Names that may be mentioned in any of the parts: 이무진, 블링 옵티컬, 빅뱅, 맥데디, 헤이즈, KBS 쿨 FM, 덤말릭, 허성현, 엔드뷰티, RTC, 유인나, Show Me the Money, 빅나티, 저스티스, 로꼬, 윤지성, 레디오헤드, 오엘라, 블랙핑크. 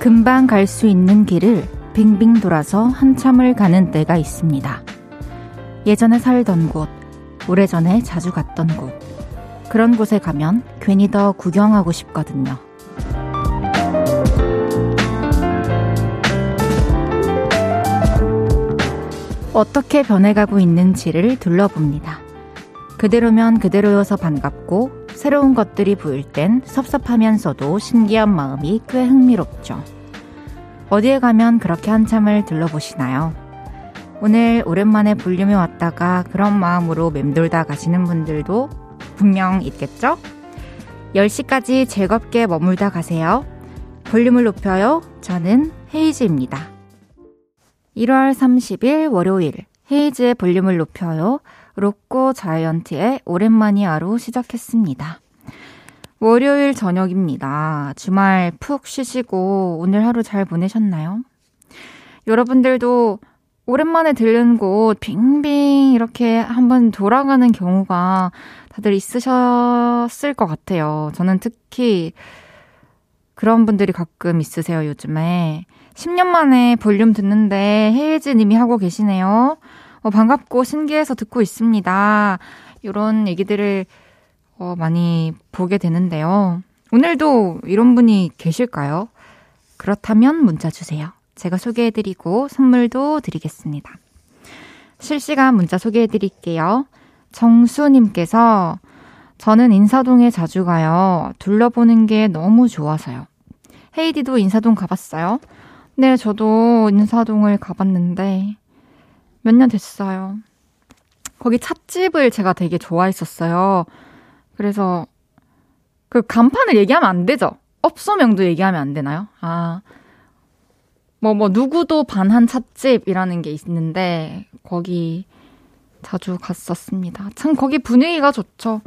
금방 갈 수 있는 길을 빙빙 돌아서 한참을 가는 때가 있습니다. 예전에 살던 곳, 오래전에 자주 갔던 곳, 그런 곳에 가면 괜히 더 구경하고 싶거든요. 어떻게 변해가고 있는지를 둘러봅니다. 그대로면 그대로여서 반갑고 새로운 것들이 보일 땐 섭섭하면서도 신기한 마음이 꽤 흥미롭죠. 어디에 가면 그렇게 한참을 둘러보시나요? 오늘 오랜만에 볼륨에 왔다가 그런 마음으로 맴돌다 가시는 분들도 분명 있겠죠? 10시까지 즐겁게 머물다 가세요. 볼륨을 높여요. 저는 헤이즈입니다. 1월 30일 월요일 헤이즈의 볼륨을 높여요. 로꼬 자이언트의 오랜만이야로 시작했습니다. 월요일 저녁입니다. 주말 푹 쉬시고 오늘 하루 잘 보내셨나요? 여러분들도 오랜만에 들른 곳 빙빙 이렇게 한번 돌아가는 경우가 다들 있으셨을 것 같아요. 저는 특히 그런 분들이 가끔 있으세요, 요즘에. 10년 만에 볼륨 듣는데 헤이즈님이 하고 계시네요. 반갑고 신기해서 듣고 있습니다. 이런 얘기들을 많이 보게 되는데요. 오늘도 이런 분이 계실까요? 그렇다면 문자 주세요. 제가 소개해드리고 선물도 드리겠습니다. 실시간 문자 소개해드릴게요. 정수님께서 저는 인사동에 자주 가요. 둘러보는 게 너무 좋아서요. 헤이디도 인사동 가봤어요? 네, 저도 인사동을 가봤는데 몇 년 됐어요. 거기 찻집을 제가 되게 좋아했었어요. 그래서 그 간판을 얘기하면 안 되죠? 업소명도 얘기하면 안 되나요? 누구도 반한 찻집이라는 게 있는데 거기 자주 갔었습니다. 참 거기 분위기가 좋죠.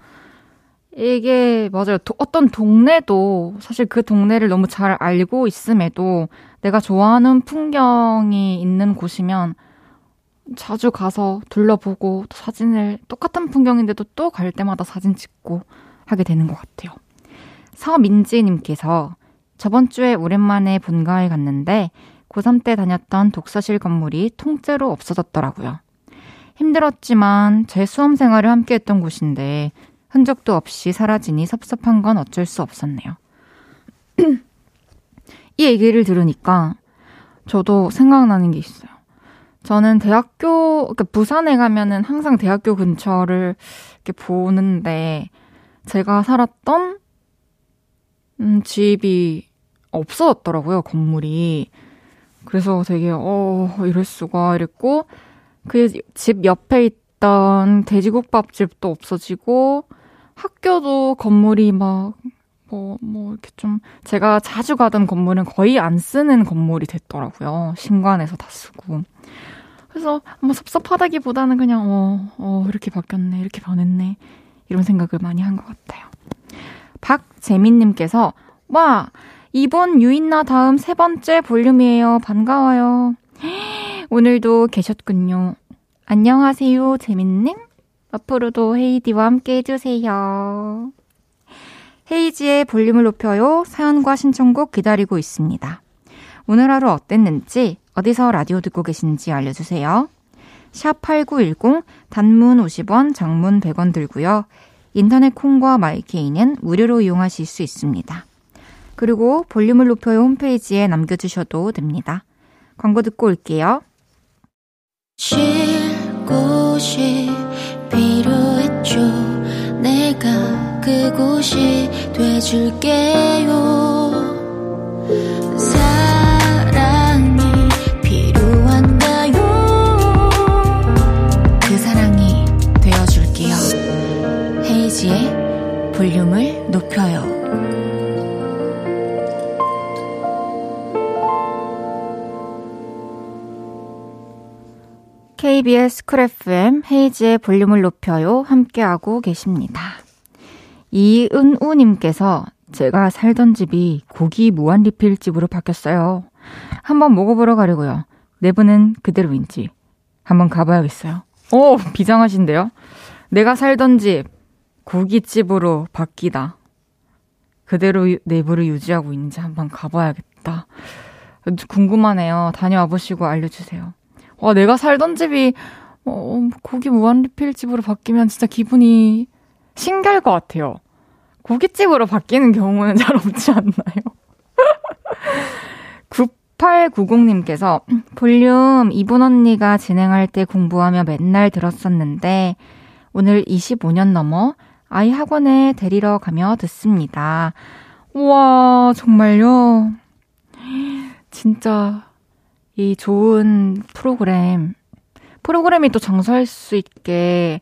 이게 맞아요. 어떤 동네도 사실 그 동네를 너무 잘 알고 있음에도 내가 좋아하는 풍경이 있는 곳이면 자주 가서 둘러보고 또 사진을 똑같은 풍경인데도 또 갈 때마다 사진 찍고 하게 되는 것 같아요. 서민지님께서 저번 주에 오랜만에 본가에 갔는데 고3 때 다녔던 독서실 건물이 통째로 없어졌더라고요. 힘들었지만 제 수험 생활을 함께했던 곳인데 흔적도 없이 사라지니 섭섭한 건 어쩔 수 없었네요. 이 얘기를 들으니까 저도 생각나는 게 있어요. 저는 그러니까 부산에 가면은 항상 대학교 근처를 이렇게 보는데 제가 살았던 집이 없어졌더라고요, 건물이. 그래서 되게 이럴 수가 이랬고 그 집 옆에 있던 돼지국밥집도 없어지고 학교도 건물이 막 이렇게 좀 제가 자주 가던 건물은 거의 안 쓰는 건물이 됐더라고요. 신관에서 다 쓰고. 그래서 섭섭하다기보다는 그냥 이렇게 바뀌었네, 이렇게 변했네 이런 생각을 많이 한 것 같아요. 박재민님께서 와! 이번 유인나 다음 3번째 볼륨이에요. 반가워요. 오늘도 계셨군요. 안녕하세요, 재민님. 앞으로도 헤이디와 함께 해주세요. 헤이지의 볼륨을 높여요. 사연과 신청곡 기다리고 있습니다. 오늘 하루 어땠는지, 어디서 라디오 듣고 계신지 알려주세요. 샵 8910, 단문 50원, 장문 100원 들고요. 인터넷 콩과 마이케이는 무료로 이용하실 수 있습니다. 그리고 볼륨을 높여요 홈페이지에 남겨주셔도 됩니다. 광고 듣고 올게요. 쉴 곳이 필요했죠. 내가 그곳이 돼줄게요. 사랑이 필요한가요? 그 사랑이 되어줄게요. 헤이지의 볼륨을 높여요. KBS 쿨 FM 헤이즈의 볼륨을 높여요. 함께하고 계십니다. 이은우님께서 제가 살던 집이 고기 무한리필집으로 바뀌었어요. 한번 먹어보러 가려고요. 내부는 그대로인지 한번 가봐야겠어요. 오, 비장하신데요? 내가 살던 집 고깃집으로 바뀌다. 그대로 내부를 유지하고 있는지 한번 가봐야겠다. 좋겠다. 궁금하네요. 다녀와 보시고 알려주세요. 와, 내가 살던 집이 고기 무한리필집으로 바뀌면 진짜 기분이 신기할 것 같아요. 고깃집으로 바뀌는 경우는 잘 없지 않나요? 9890님께서 볼륨 이분 언니가 진행할 때 공부하며 맨날 들었었는데 오늘 25년 넘어 아이 학원에 데리러 가며 듣습니다. 우와, 정말요? 진짜 이 좋은 프로그램이 또 장수할 수 있게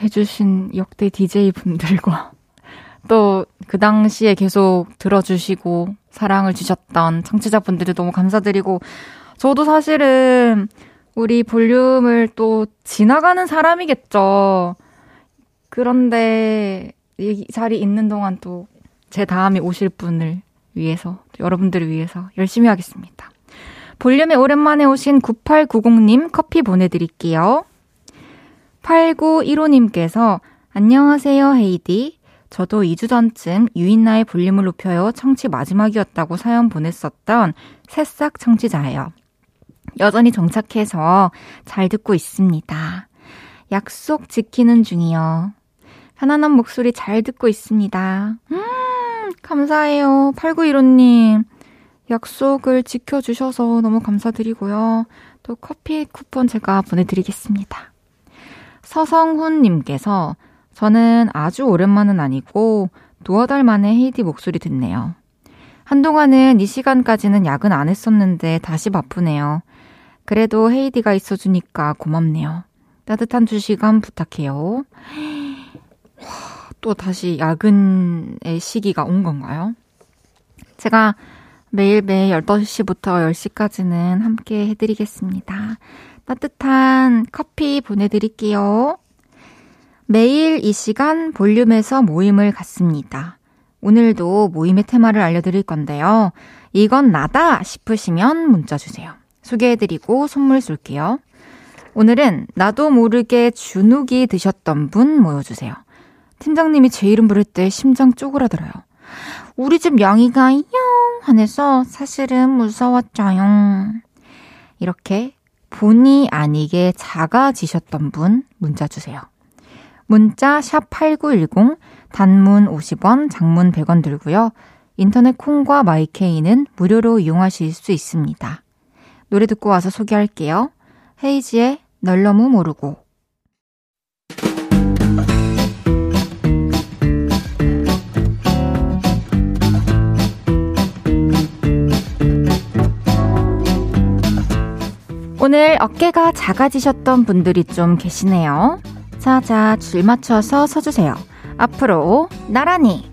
해주신 역대 DJ분들과 또 그 당시에 계속 들어주시고 사랑을 주셨던 청취자분들도 너무 감사드리고, 저도 사실은 우리 볼륨을 또 지나가는 사람이겠죠. 그런데 이 자리 있는 동안 또 제 다음에 오실 분을 위해서, 여러분들을 위해서 열심히 하겠습니다. 볼륨에 오랜만에 오신 9890님 커피 보내드릴게요. 8915님께서 안녕하세요 헤이디. 저도 2주 전쯤 유인나의 볼륨을 높여요 청취 마지막이었다고 사연 보냈었던 새싹 청취자예요. 여전히 정착해서 잘 듣고 있습니다. 약속 지키는 중이요. 편안한 목소리 잘 듣고 있습니다. 감사해요. 8915님. 약속을 지켜주셔서 너무 감사드리고요. 또 커피 쿠폰 제가 보내드리겠습니다. 서성훈님께서 저는 아주 오랜만은 아니고 두어 달 만에 헤이디 목소리 듣네요. 한동안은 이 시간까지는 야근 안 했었는데 다시 바쁘네요. 그래도 헤이디가 있어주니까 고맙네요. 따뜻한 2시간 부탁해요. 와, 또 다시 야근의 시기가 온 건가요? 제가 매일매일 8시부터 10시까지는 함께 해드리겠습니다. 따뜻한 커피 보내드릴게요. 매일 이 시간 볼륨에서 모임을 갖습니다. 오늘도 모임의 테마를 알려드릴 건데요. 이건 나다 싶으시면 문자 주세요. 소개해드리고 선물 쏠게요. 오늘은 나도 모르게 주눅이 드셨던 분 모여주세요. 팀장님이 제 이름 부를 때 심장 쪼그라들어요. 우리 집 양이가 영 하면서 사실은 무서웠죠요. 이렇게 본의 아니게 작아지셨던 분 문자 주세요. 문자 샵 8910, 단문 50원, 장문 100원 들고요. 인터넷 콩과 마이케이는 무료로 이용하실 수 있습니다. 노래 듣고 와서 소개할게요. 헤이지의 널 너무 모르고. 오늘 어깨가 작아지셨던 분들이 좀 계시네요. 자자, 줄 맞춰서 서주세요. 앞으로 나란히.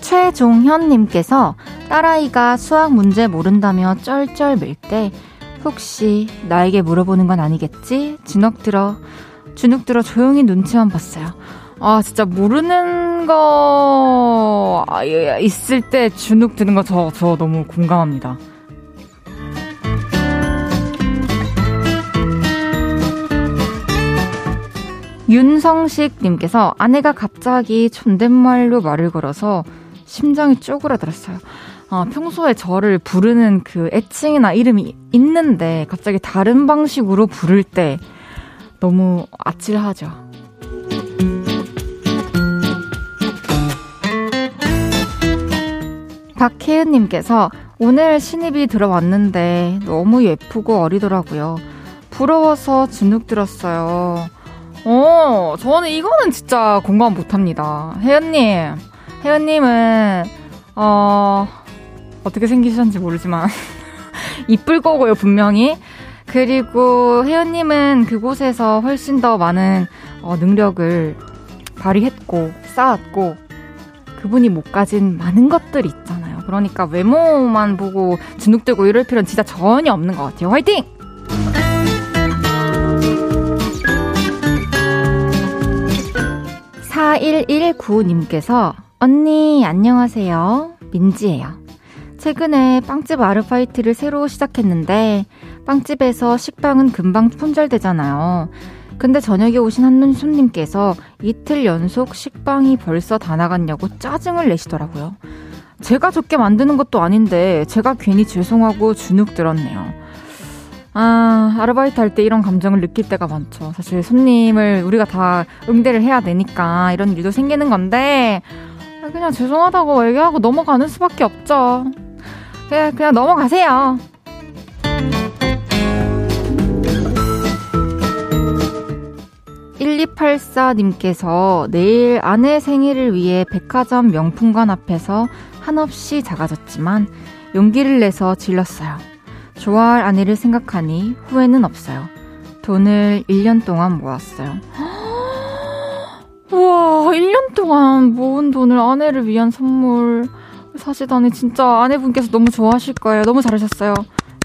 최종현님께서 딸아이가 수학 문제 모른다며 쩔쩔 맬 때 혹시 나에게 물어보는 건 아니겠지? 주눅 들어 조용히 눈치만 봤어요. 아, 진짜 모르는 거 있을 때 주눅 드는 거 저 너무 공감합니다. 윤성식님께서 아내가 갑자기 존댓말로 말을 걸어서 심장이 쪼그라들었어요. 아, 평소에 저를 부르는 그 애칭이나 이름이 있는데 갑자기 다른 방식으로 부를 때 너무 아찔하죠. 박혜은님께서 오늘 신입이 들어왔는데 너무 예쁘고 어리더라고요. 부러워서 주눅 들었어요. 저는 이거는 진짜 공감 못합니다. 혜은님은 어떻게 생기셨는지 모르지만 이쁠 거고요, 분명히. 그리고 혜연님은 그곳에서 훨씬 더 많은 능력을 발휘했고 쌓았고, 그분이 못 가진 많은 것들이 있잖아요. 그러니까 외모만 보고 주눅들고 이럴 필요는 진짜 전혀 없는 것 같아요. 화이팅! 4119님께서 언니 안녕하세요. 민지예요. 최근에 빵집 아르바이트를 새로 시작했는데 빵집에서 식빵은 금방 품절되잖아요. 근데 저녁에 오신 한 손님께서 이틀 연속 식빵이 벌써 다 나갔냐고 짜증을 내시더라고요. 제가 적게 만드는 것도 아닌데 제가 괜히 죄송하고 주눅 들었네요. 아, 아르바이트 할 때 이런 감정을 느낄 때가 많죠. 사실 손님을 우리가 다 응대를 해야 되니까 이런 일도 생기는 건데 그냥 죄송하다고 얘기하고 넘어가는 수밖에 없죠. 그냥 넘어가세요. 1284님께서 내일 아내 생일을 위해 백화점 명품관 앞에서 한없이 작아졌지만 용기를 내서 질렀어요. 좋아할 아내를 생각하니 후회는 없어요. 돈을 1년 동안 모았어요. 우와, 1년 동안 모은 돈을 아내를 위한 선물 사시다니 진짜 아내분께서 너무 좋아하실 거예요. 너무 잘하셨어요.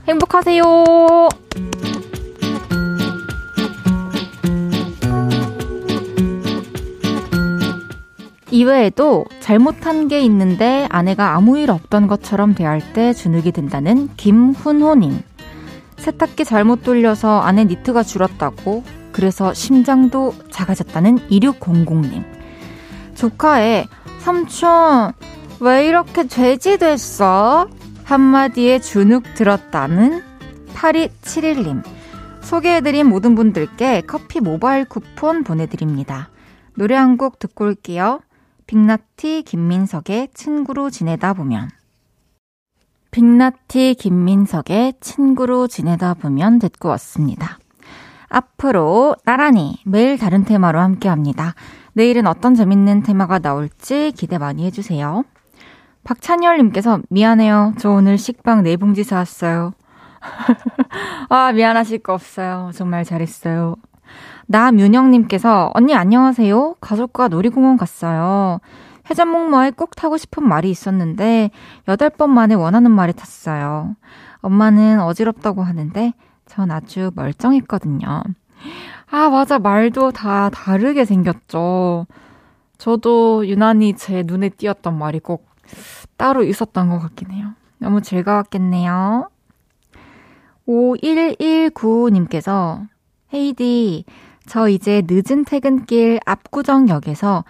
행복하세요. 2회에도 잘못한 게 있는데 아내가 아무 일 없던 것처럼 대할 때 주눅이 든다는 김훈호님. 세탁기 잘못 돌려서 아내 니트가 줄었다고 그래서 심장도 작아졌다는 2600님. 조카의 삼촌 왜 이렇게 돼지 됐어? 한마디에 주눅 들었다는 8271님. 소개해드린 모든 분들께 커피 모바일 쿠폰 보내드립니다. 노래 한 곡 듣고 올게요. 빅나티 김민석의 친구로 지내다 보면. 빅나티 김민석의 친구로 지내다 보면 듣고 왔습니다. 앞으로 나란히 매일 다른 테마로 함께합니다. 내일은 어떤 재밌는 테마가 나올지 기대 많이 해주세요. 박찬열님께서 미안해요. 저 오늘 식빵 4봉지 사왔어요. 아, 미안하실 거 없어요. 정말 잘했어요. 나윤영님께서 언니 안녕하세요. 가족과 놀이공원 갔어요. 회전목마에 꼭 타고 싶은 말이 있었는데 8번 만에 원하는 말에 탔어요. 엄마는 어지럽다고 하는데 전 아주 멀쩡했거든요. 아, 맞아. 말도 다 다르게 생겼죠. 저도 유난히 제 눈에 띄었던 말이 꼭 따로 있었던 것 같긴 해요. 너무 즐거웠겠네요. 5119님께서 헤이디, 저 이제 늦은 퇴근길 압구정역에서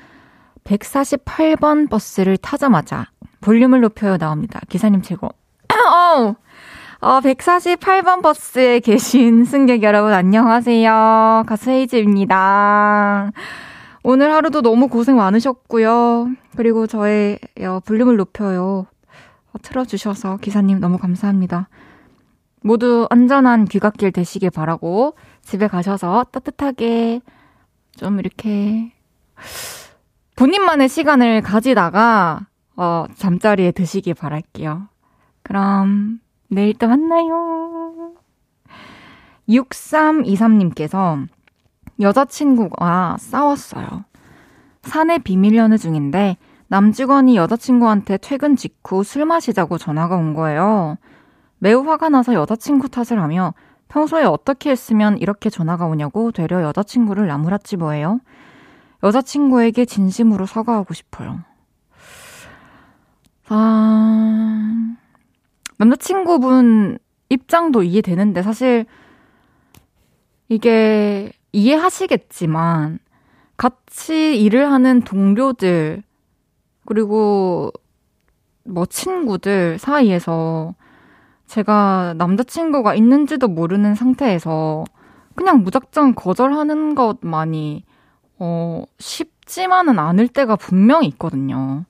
148번 버스를 타자마자 볼륨을 높여요 나옵니다. 기사님 최고. 148번 버스에 계신 승객 여러분 안녕하세요. 가수 헤이즈입니다. 오늘 하루도 너무 고생 많으셨고요. 그리고 저의 볼륨을 높여요 틀어주셔서 기사님 너무 감사합니다. 모두 안전한 귀갓길 되시길 바라고 집에 가셔서 따뜻하게 좀 이렇게 본인만의 시간을 가지다가 잠자리에 드시길 바랄게요. 그럼 내일 또 만나요. 6323님께서 여자친구와 싸웠어요. 사내 비밀 연애 중인데 남직원이 여자친구한테 퇴근 직후 술 마시자고 전화가 온 거예요. 매우 화가 나서 여자친구 탓을 하며 평소에 어떻게 했으면 이렇게 전화가 오냐고 되려 여자친구를 나무랐지 뭐예요. 여자친구에게 진심으로 사과하고 싶어요. 아, 남자친구분 입장도 이해되는데 사실 이게 이해하시겠지만 같이 일을 하는 동료들 그리고 뭐 친구들 사이에서 제가 남자친구가 있는지도 모르는 상태에서 그냥 무작정 거절하는 것만이 쉽지만은 않을 때가 분명히 있거든요.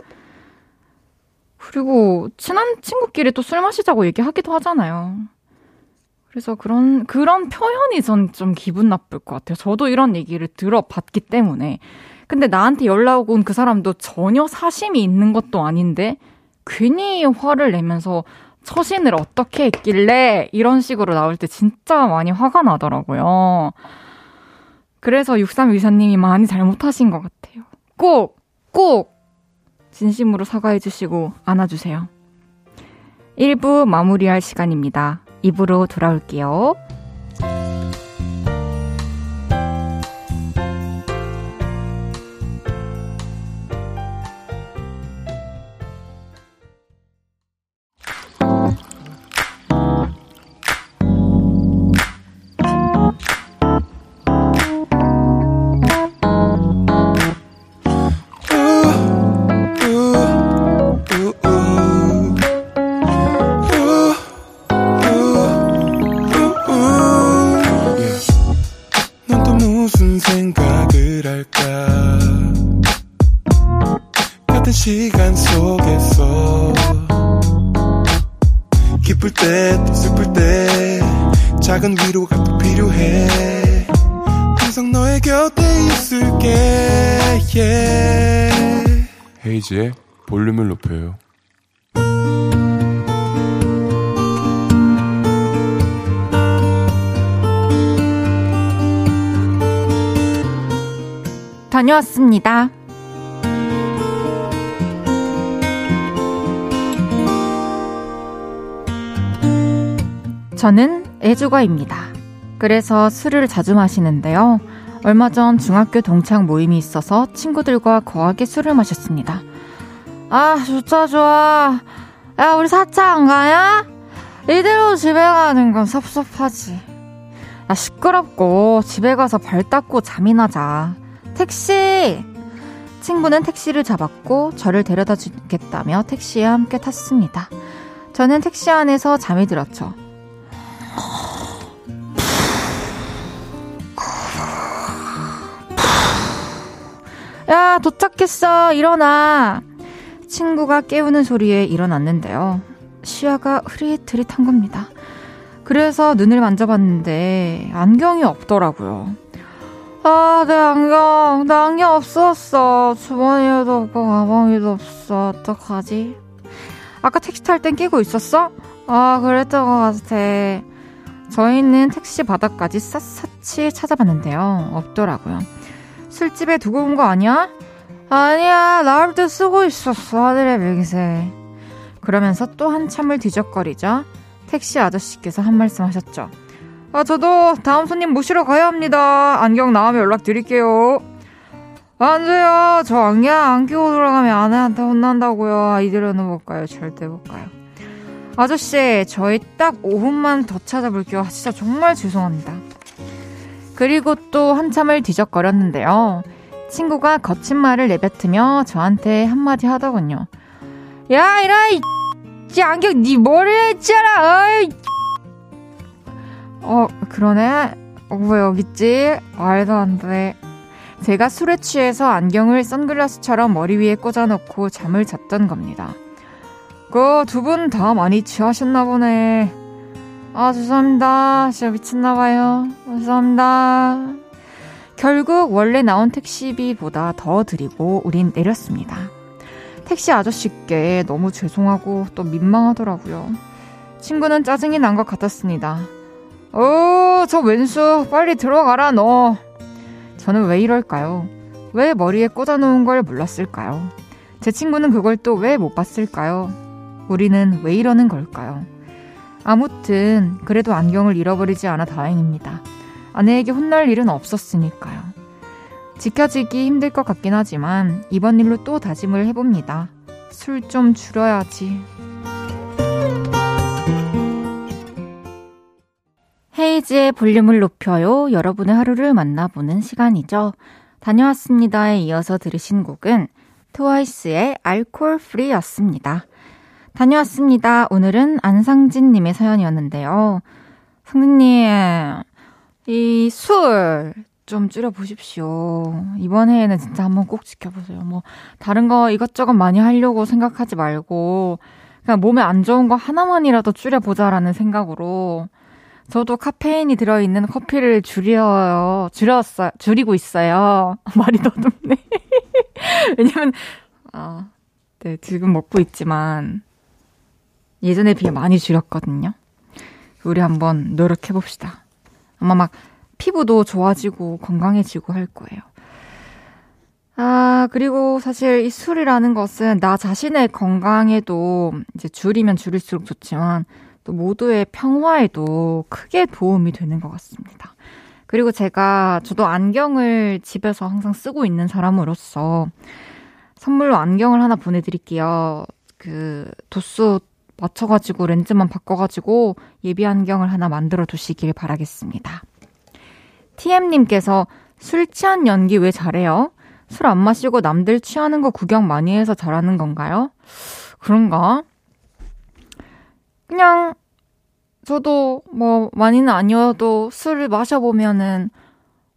그리고 친한 친구끼리 또 술 마시자고 얘기하기도 하잖아요. 그래서 그런 표현이 전 좀 기분 나쁠 것 같아요. 저도 이런 얘기를 들어봤기 때문에. 근데 나한테 연락 온 그 사람도 전혀 사심이 있는 것도 아닌데 괜히 화를 내면서 처신을 어떻게 했길래 이런 식으로 나올 때 진짜 많이 화가 나더라고요. 그래서 6324님이 많이 잘못하신 것 같아요. 꼭 진심으로 사과해 주시고 안아주세요. 1부 마무리할 시간입니다. 2부로 돌아올게요. 기쁠 때 또 슬플 때 작은 위로가 또 필요해. 항상 너의 곁에 있을게. yeah. 헤이즈의 볼륨을 높여요. 다녀왔습니다. 저는 애주가입니다. 그래서 술을 자주 마시는데요. 얼마 전 중학교 동창 모임이 있어서 친구들과 거하게 술을 마셨습니다. 아, 좋다 좋아. 야, 우리 4차 안 가냐? 이대로 집에 가는 건 섭섭하지. 야, 시끄럽고 집에 가서 발 닦고 잠이나 자. 택시! 친구는 택시를 잡았고 저를 데려다 주겠다며 택시에 함께 탔습니다. 저는 택시 안에서 잠이 들었죠. 야, 도착했어. 일어나. 친구가 깨우는 소리에 일어났는데요. 시야가 흐릿흐릿한 겁니다. 그래서 눈을 만져봤는데 안경이 없더라고요. 아, 내 안경. 나 안경 없었어. 주머니에도 없고 가방에도 없어. 어떡하지? 아까 택시 탈 땐 끼고 있었어? 아, 그랬던 것 같아. 저희는 택시 바닥까지 샅샅이 찾아봤는데요. 없더라고요. 술집에 두고 온 거 아니야? 아니야. 나올 때 쓰고 있었어. 하늘의 맹세. 그러면서 또 한참을 뒤적거리자 택시 아저씨께서 한 말씀 하셨죠. 아, 저도 다음 손님 모시러 가야 합니다. 안경 나오면 연락드릴게요. 안 돼요. 저 안경 안 끼고 돌아가면 아내한테 혼난다고요. 이대로는 못 가요. 절대 못 가요. 아저씨, 저희 딱 5분만 더 찾아볼게요. 진짜 정말 죄송합니다. 그리고 또 한참을 뒤적거렸는데요. 친구가 거친 말을 내뱉으며 저한테 한마디 하더군요. 야, 이라이 안경 네 머리에 있잖아. 어이. 그러네? 왜 여기 있지? 말도 안 돼. 제가 술에 취해서 안경을 선글라스처럼 머리 위에 꽂아놓고 잠을 잤던 겁니다. 두 분 다 많이 취하셨나 보네. 아, 죄송합니다. 진짜 미쳤나 봐요. 죄송합니다. 결국 원래 나온 택시비보다 더 드리고 우린 내렸습니다. 택시 아저씨께 너무 죄송하고 또 민망하더라고요. 친구는 짜증이 난 것 같았습니다. 저 왼수 빨리 들어가라 너. 저는 왜 이럴까요? 왜 머리에 꽂아놓은 걸 몰랐을까요? 제 친구는 그걸 또 왜 못 봤을까요? 우리는 왜 이러는 걸까요? 아무튼 그래도 안경을 잃어버리지 않아 다행입니다. 아내에게 혼날 일은 없었으니까요. 지켜지기 힘들 것 같긴 하지만 이번 일로 또 다짐을 해봅니다. 술 좀 줄여야지. 헤이즈의 볼륨을 높여요. 여러분의 하루를 만나보는 시간이죠. 다녀왔습니다에 이어서 들으신 곡은 트와이스의 알코올 프리였습니다. 다녀왔습니다. 오늘은 안상진님의 사연이었는데요. 상진님, 이 술 좀 줄여보십시오. 이번 해에는 진짜 한번 꼭 지켜보세요. 뭐 다른 거 이것저것 많이 하려고 생각하지 말고 그냥 몸에 안 좋은 거 하나만이라도 줄여보자라는 생각으로 저도 카페인이 들어있는 커피를 줄이고 있어요. 말이 더듬네. 왜냐면, 지금 먹고 있지만, 예전에 비해 많이 줄였거든요. 우리 한번 노력해봅시다. 아마 막 피부도 좋아지고 건강해지고 할 거예요. 아, 그리고 사실 이 술이라는 것은 나 자신의 건강에도 이제 줄이면 줄일수록 좋지만, 또 모두의 평화에도 크게 도움이 되는 것 같습니다. 그리고 저도 안경을 집에서 항상 쓰고 있는 사람으로서 선물로 안경을 하나 보내드릴게요. 그 도수 맞춰가지고 렌즈만 바꿔가지고 예비 안경을 하나 만들어 두시길 바라겠습니다. TM님께서 술 취한 연기 왜 잘해요? 술 안 마시고 남들 취하는 거 구경 많이 해서 잘하는 건가요? 그런가? 그냥 저도 뭐 많이는 아니어도 술을 마셔보면은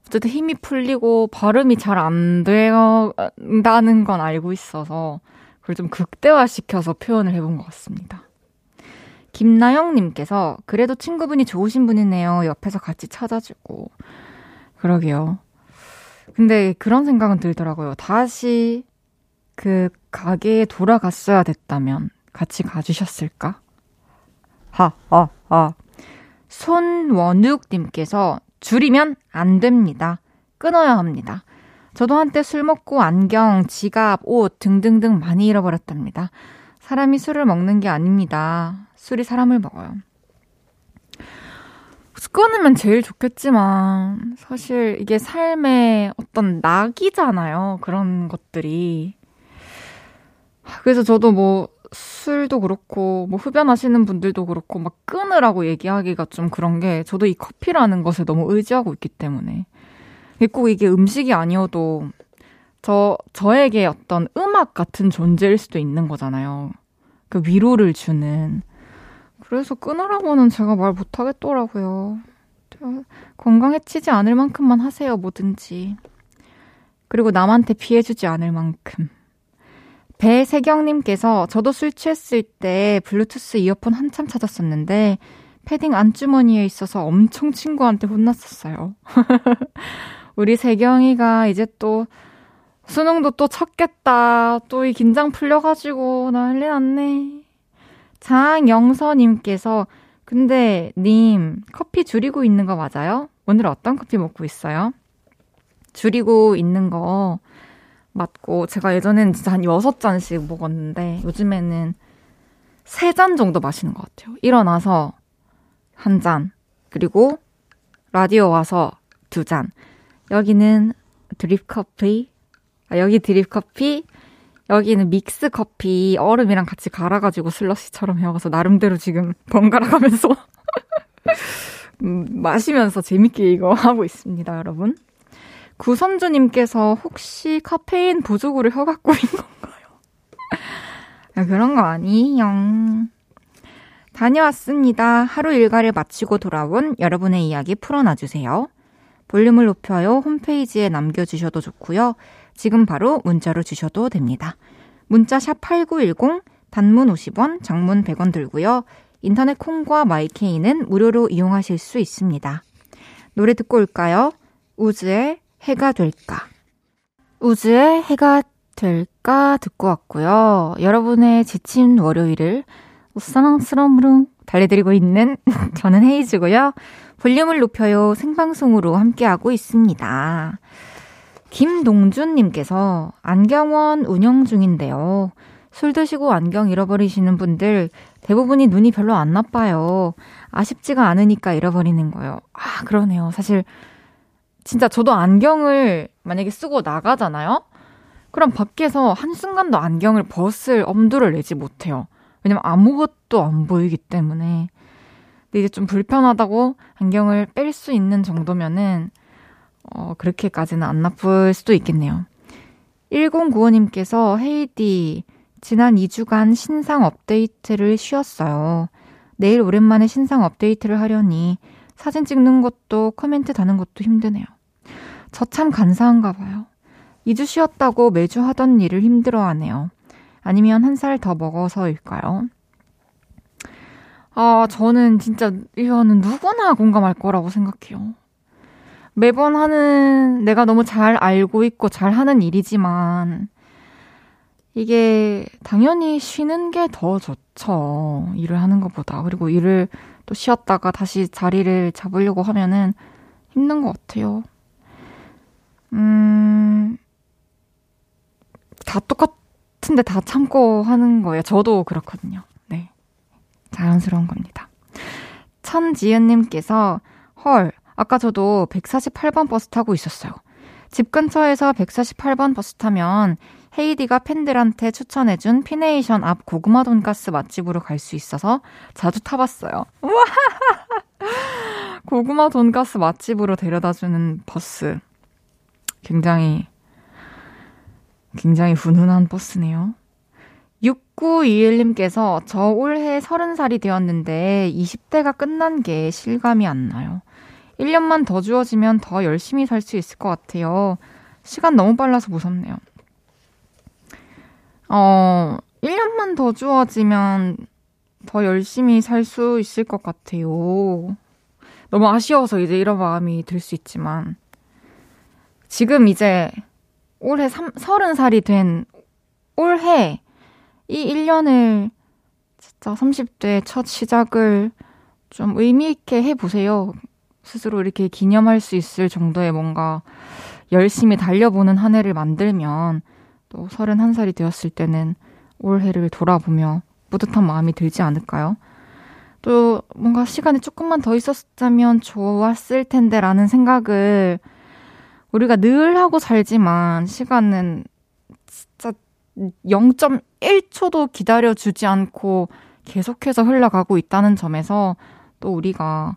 어쨌든 힘이 풀리고 발음이 잘 안 된다는 건 알고 있어서 그걸 좀 극대화시켜서 표현을 해본 것 같습니다. 김나영님께서 그래도 친구분이 좋으신 분이네요. 옆에서 같이 찾아주고. 그러게요. 근데 그런 생각은 들더라고요. 다시 그 가게에 돌아갔어야 됐다면 같이 가주셨을까? 손원욱님께서 줄이면 안 됩니다. 끊어야 합니다. 저도 한때 술 먹고 안경, 지갑, 옷 등등등 많이 잃어버렸답니다. 사람이 술을 먹는 게 아닙니다. 술이 사람을 먹어요. 끊으면 제일 좋겠지만 사실 이게 삶의 어떤 낙이잖아요. 그런 것들이. 그래서 저도 뭐 술도 그렇고 뭐 흡연하시는 분들도 그렇고 막 끊으라고 얘기하기가 좀 그런 게 저도 이 커피라는 것에 너무 의지하고 있기 때문에 꼭 이게 음식이 아니어도 저에게 어떤 음악 같은 존재일 수도 있는 거잖아요. 그 위로를 주는. 그래서 끊으라고는 제가 말 못하겠더라고요. 건강 해치지 않을 만큼만 하세요, 뭐든지. 그리고 남한테 피해주지 않을 만큼. 배세경님께서 저도 술 취했을 때 블루투스 이어폰 한참 찾았었는데 패딩 안주머니에 있어서 엄청 친구한테 혼났었어요. 우리 세경이가 이제 또 수능도 또 쳤겠다. 또 이 긴장 풀려가지고 난리 났네. 장영서님께서 근데 님 커피 줄이고 있는 거 맞아요? 오늘 어떤 커피 먹고 있어요? 줄이고 있는 거 맞고 제가 예전에는 진짜 한 6잔씩 먹었는데 요즘에는 3잔 정도 마시는 것 같아요. 일어나서 1잔 그리고 라디오 와서 2잔 여기는 드립커피 여기 드립커피 여기는 믹스커피 얼음이랑 같이 갈아가지고 슬러시처럼 해와서 나름대로 지금 번갈아가면서 마시면서 재밌게 이거 하고 있습니다, 여러분. 구선주님께서 혹시 카페인 부족으로 혀 갖고 있는 건가요? 야, 그런 거 아니에요. 다녀왔습니다. 하루 일과를 마치고 돌아온 여러분의 이야기 풀어놔주세요. 볼륨을 높여요. 홈페이지에 남겨주셔도 좋고요. 지금 바로 문자로 주셔도 됩니다. 문자 샵 8910, 단문 50원, 장문 100원 들고요. 인터넷 콩과 마이케이는 무료로 이용하실 수 있습니다. 노래 듣고 올까요? 우즈의 해가 될까. 우즈의 해가 될까 듣고 왔고요. 여러분의 지친 월요일을 사랑스러움으로 달래드리고 있는 저는 헤이즈고요. 볼륨을 높여요. 생방송으로 함께하고 있습니다. 김동준님께서 안경원 운영 중인데요. 술 드시고 안경 잃어버리시는 분들 대부분이 눈이 별로 안 나빠요. 아쉽지가 않으니까 잃어버리는 거예요. 아, 그러네요. 사실 진짜 저도 안경을 만약에 쓰고 나가잖아요. 그럼 밖에서 한순간도 안경을 벗을 엄두를 내지 못해요. 왜냐면 아무것도 안 보이기 때문에. 근데 이제 좀 불편하다고 안경을 뺄 수 있는 정도면은 그렇게까지는 안 나쁠 수도 있겠네요. 1095님께서 헤이디, 지난 2주간 신상 업데이트를 쉬었어요. 내일 오랜만에 신상 업데이트를 하려니 사진 찍는 것도 코멘트 다는 것도 힘드네요. 저 참 간사한가 봐요. 2주 쉬었다고 매주 하던 일을 힘들어하네요. 아니면 한 살 더 먹어서일까요? 아, 저는 진짜 이거는 누구나 공감할 거라고 생각해요. 매번 하는 내가 너무 잘 알고 있고 잘 하는 일이지만 이게 당연히 쉬는 게 더 좋죠. 일을 하는 것보다. 그리고 일을 또 쉬었다가 다시 자리를 잡으려고 하면은 힘든 것 같아요. 다 똑같은데 다 참고 하는 거예요. 저도 그렇거든요. 네. 자연스러운 겁니다. 천지은님께서 헐. 아까 저도 148번 버스 타고 있었어요. 집 근처에서 148번 버스 타면 헤이디가 팬들한테 추천해준 피네이션 앞 고구마 돈가스 맛집으로 갈 수 있어서 자주 타봤어요. 우와! 고구마 돈가스 맛집으로 데려다주는 버스. 굉장히 훈훈한 버스네요. 6921님께서 저 올해 30살이 되었는데 20대가 끝난 게 실감이 안 나요. 1년만 더 주어지면 더 열심히 살 수 있을 것 같아요. 시간 너무 빨라서 무섭네요. 1년만 더 주어지면 더 열심히 살 수 있을 것 같아요. 너무 아쉬워서 이제 이런 마음이 들 수 있지만 지금 이제 올해 30살이 된 올해 이 1년을 진짜 30대 첫 시작을 좀 의미 있게 해보세요. 스스로 이렇게 기념할 수 있을 정도의 뭔가 열심히 달려보는 한 해를 만들면 또 31살이 되었을 때는 올해를 돌아보며 뿌듯한 마음이 들지 않을까요? 또 뭔가 시간이 조금만 더 있었다면 좋았을 텐데 라는 생각을 우리가 늘 하고 살지만 시간은 진짜 0.1초도 기다려주지 않고 계속해서 흘러가고 있다는 점에서 또 우리가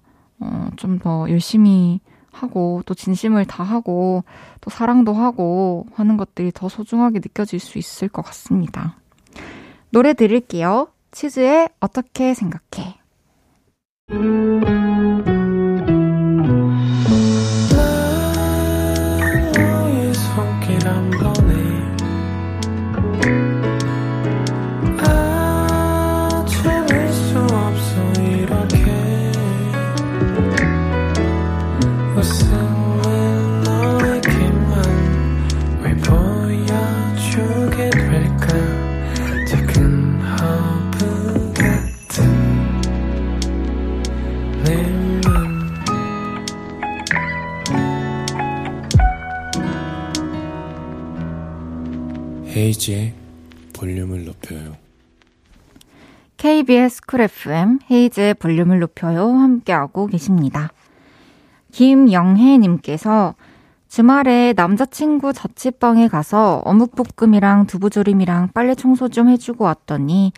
좀 더 열심히 하고 또 진심을 다하고 또 사랑도 하고 하는 것들이 더 소중하게 느껴질 수 있을 것 같습니다. 노래 드릴게요. 치즈의 어떻게 생각해. 헤이즈의 볼륨을 높여요. KBS 쿨 FM 헤이즈의 볼륨을 높여요 함께하고 계십니다. 김영혜님께서 주말에 남자친구 자취방에 가서 어묵볶음이랑 두부조림이랑 빨래 청소 좀 해주고 왔더니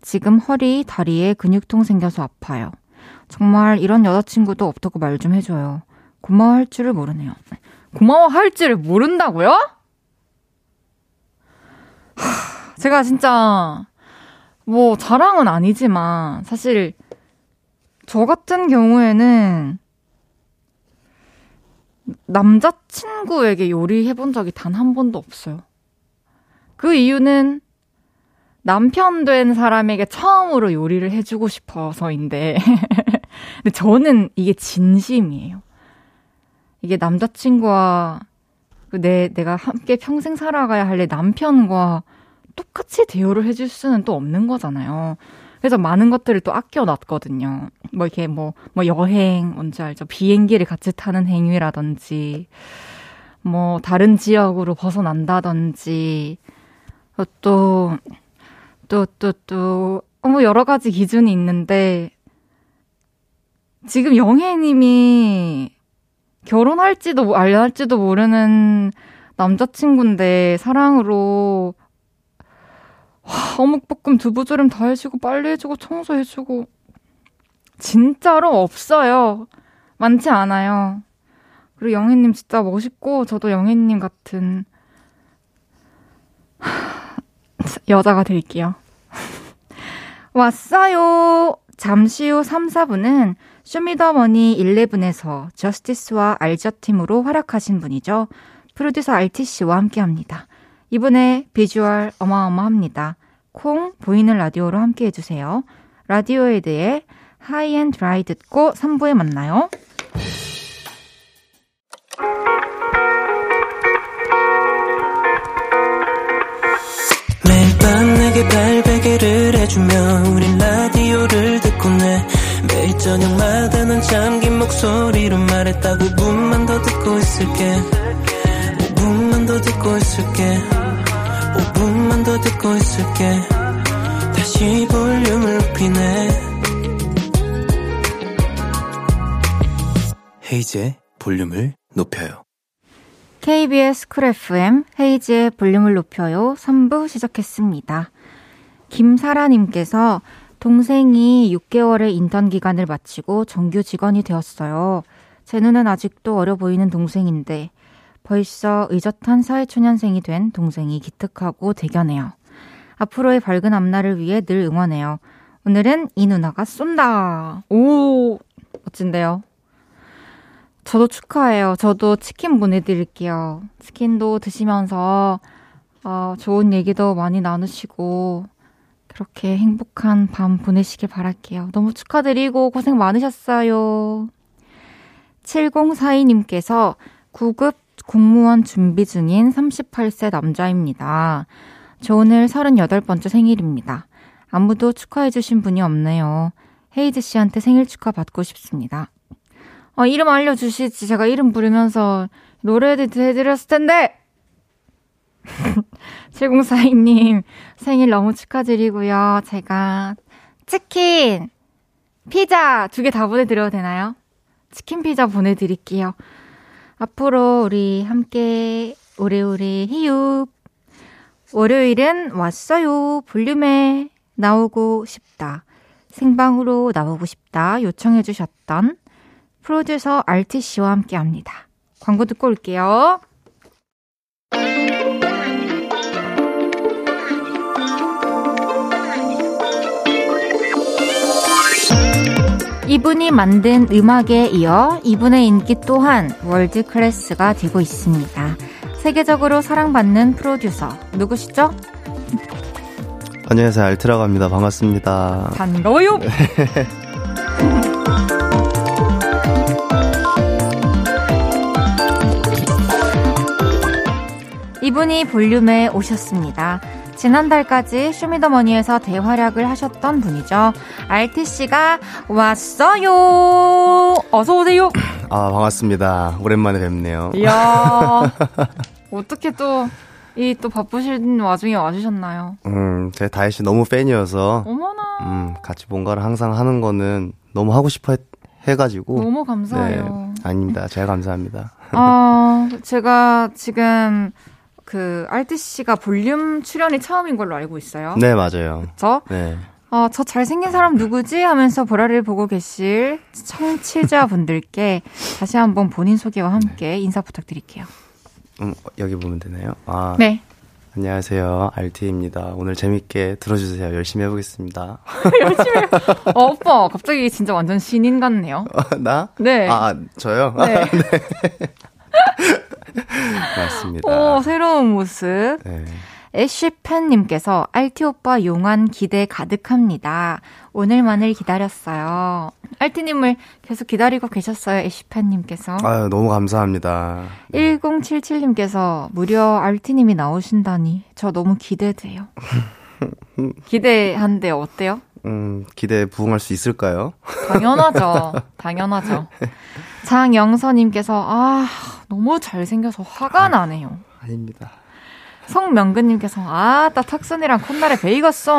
지금 허리, 다리에 근육통 생겨서 아파요. 정말 이런 여자친구도 없다고 말 좀 해줘요. 고마워할 줄을 모르네요. 고마워할 줄을 모른다고요? 제가 진짜 뭐 자랑은 아니지만 사실 저 같은 경우에는 남자친구에게 요리해본 적이 단 한 번도 없어요. 그 이유는 남편 된 사람에게 처음으로 요리를 해주고 싶어서인데 근데 저는 이게 진심이에요. 이게 남자친구와 내가 함께 평생 살아가야 할 내 남편과 똑같이 대우를 해줄 수는 또 없는 거잖아요. 그래서 많은 것들을 또 아껴놨거든요. 뭐 이렇게 뭐 여행, 뭔지 알죠? 비행기를 같이 타는 행위라든지, 뭐 다른 지역으로 벗어난다든지, 또 여러 가지 기준이 있는데, 지금 영혜님이 결혼할지도 안 할지도 모르는 남자친구인데 사랑으로 어묵볶음 두부조림 다 해주고 빨래 해주고 청소해주고 진짜로 없어요. 많지 않아요. 그리고 영혜님 진짜 멋있고 저도 영혜님 같은 여자가 될게요. 왔어요. 잠시 후 3, 4분은 쇼미더머니 11에서 저스티스와 알저팀으로 활약하신 분이죠. 프로듀서 RTC와 함께합니다. 이분의 비주얼 어마어마합니다. 콩 보이는 라디오로 함께해주세요. 레디오헤드의 하이앤드라이 듣고 3부에 만나요. 매일 밤 내게 발베개를 해주며 우린 라디오를 듣고 내 매일 저녁마다 난 잠긴 목소리로 말했다. 5분만 더 듣고 있을게. 5분만 더 듣고 있을게. 5분만 더 듣고 있을게. 다시 볼륨을 높이네. 헤이즈의 볼륨을 높여요. KBS 쿨 FM 헤이즈의 볼륨을 높여요 3부 시작했습니다. 김사라님께서 동생이 6개월의 인턴 기간을 마치고 정규 직원이 되었어요. 제 눈엔 아직도 어려 보이는 동생인데 벌써 의젓한 사회초년생이 된 동생이 기특하고 대견해요. 앞으로의 밝은 앞날을 위해 늘 응원해요. 오늘은 이 누나가 쏜다. 오, 멋진데요. 저도 축하해요. 저도 치킨 보내드릴게요. 치킨도 드시면서 좋은 얘기도 많이 나누시고 그렇게 행복한 밤 보내시길 바랄게요. 너무 축하드리고 고생 많으셨어요. 7042님께서 9급 공무원 준비 중인 38세 남자입니다. 저 오늘 38번째 생일입니다. 아무도 축하해주신 분이 없네요. 헤이즈 씨한테 생일 축하 받고 싶습니다. 이름 알려주시지. 제가 이름 부르면서 노래도 해드렸을 텐데! 7042님 생일 너무 축하드리고요. 제가 치킨, 피자 2개 다 보내드려도 되나요? 치킨, 피자 보내드릴게요. 앞으로 우리 함께 오래오래 히읗. 월요일은 왔어요. 볼륨에 나오고 싶다. 생방으로 나오고 싶다. 요청해주셨던 프로듀서 RTC와 함께합니다. 광고 듣고 올게요. 이분이 만든 음악에 이어 이분의 인기 또한 월드 클래스가 되고 있습니다. 세계적으로 사랑받는 프로듀서 누구시죠? 안녕하세요. 알트라고 합니다. 반갑습니다. 반가워요. 이분이 볼륨에 오셨습니다. 지난달까지 쇼미더머니에서 대활약을 하셨던 분이죠. RTC가 왔어요. 어서오세요. 아, 반갑습니다. 오랜만에 뵙네요. 이야. 어떻게 또 바쁘신 와중에 와주셨나요? 제가 다혜씨 너무 팬이어서. 어머나. 같이 뭔가를 항상 하는 거는 너무 하고 싶어 해가지고. 너무 감사해요. 네, 아닙니다. 제가 감사합니다. 제가 지금 RTC가 볼륨 출연이 처음인 걸로 알고 있어요. 네, 맞아요. 그쵸? 네. 저 잘생긴 사람 누구지? 하면서 보라를 보고 계실 청취자분들께 다시 한번 본인 소개와 함께 네. 인사 부탁드릴게요. 여기 보면 되나요? 네. 안녕하세요. RT입니다. 오늘 재밌게 들어주세요. 열심히 해보겠습니다. 열심히 해요. 오빠, 갑자기 진짜 완전 신인 같네요. 나? 네. 저요? 네. 네. 맞습니다. 새로운 모습. 네. 애쉬팬님께서 알티 오빠 용한 기대 가득합니다. 오늘만을 기다렸어요. 알티님을 계속 기다리고 계셨어요. 애쉬팬님께서. 아유, 너무 감사합니다. 네. 1077님께서 무려 알티님이 나오신다니 저 너무 기대돼요. 기대한데 어때요? 기대에 부응할 수 있을까요? 당연하죠. 당연하죠. 장영서님께서 너무 잘생겨서 화가 나네요. 아닙니다. 송명근님께서 나 탁순이랑 콧날에 베이갔어.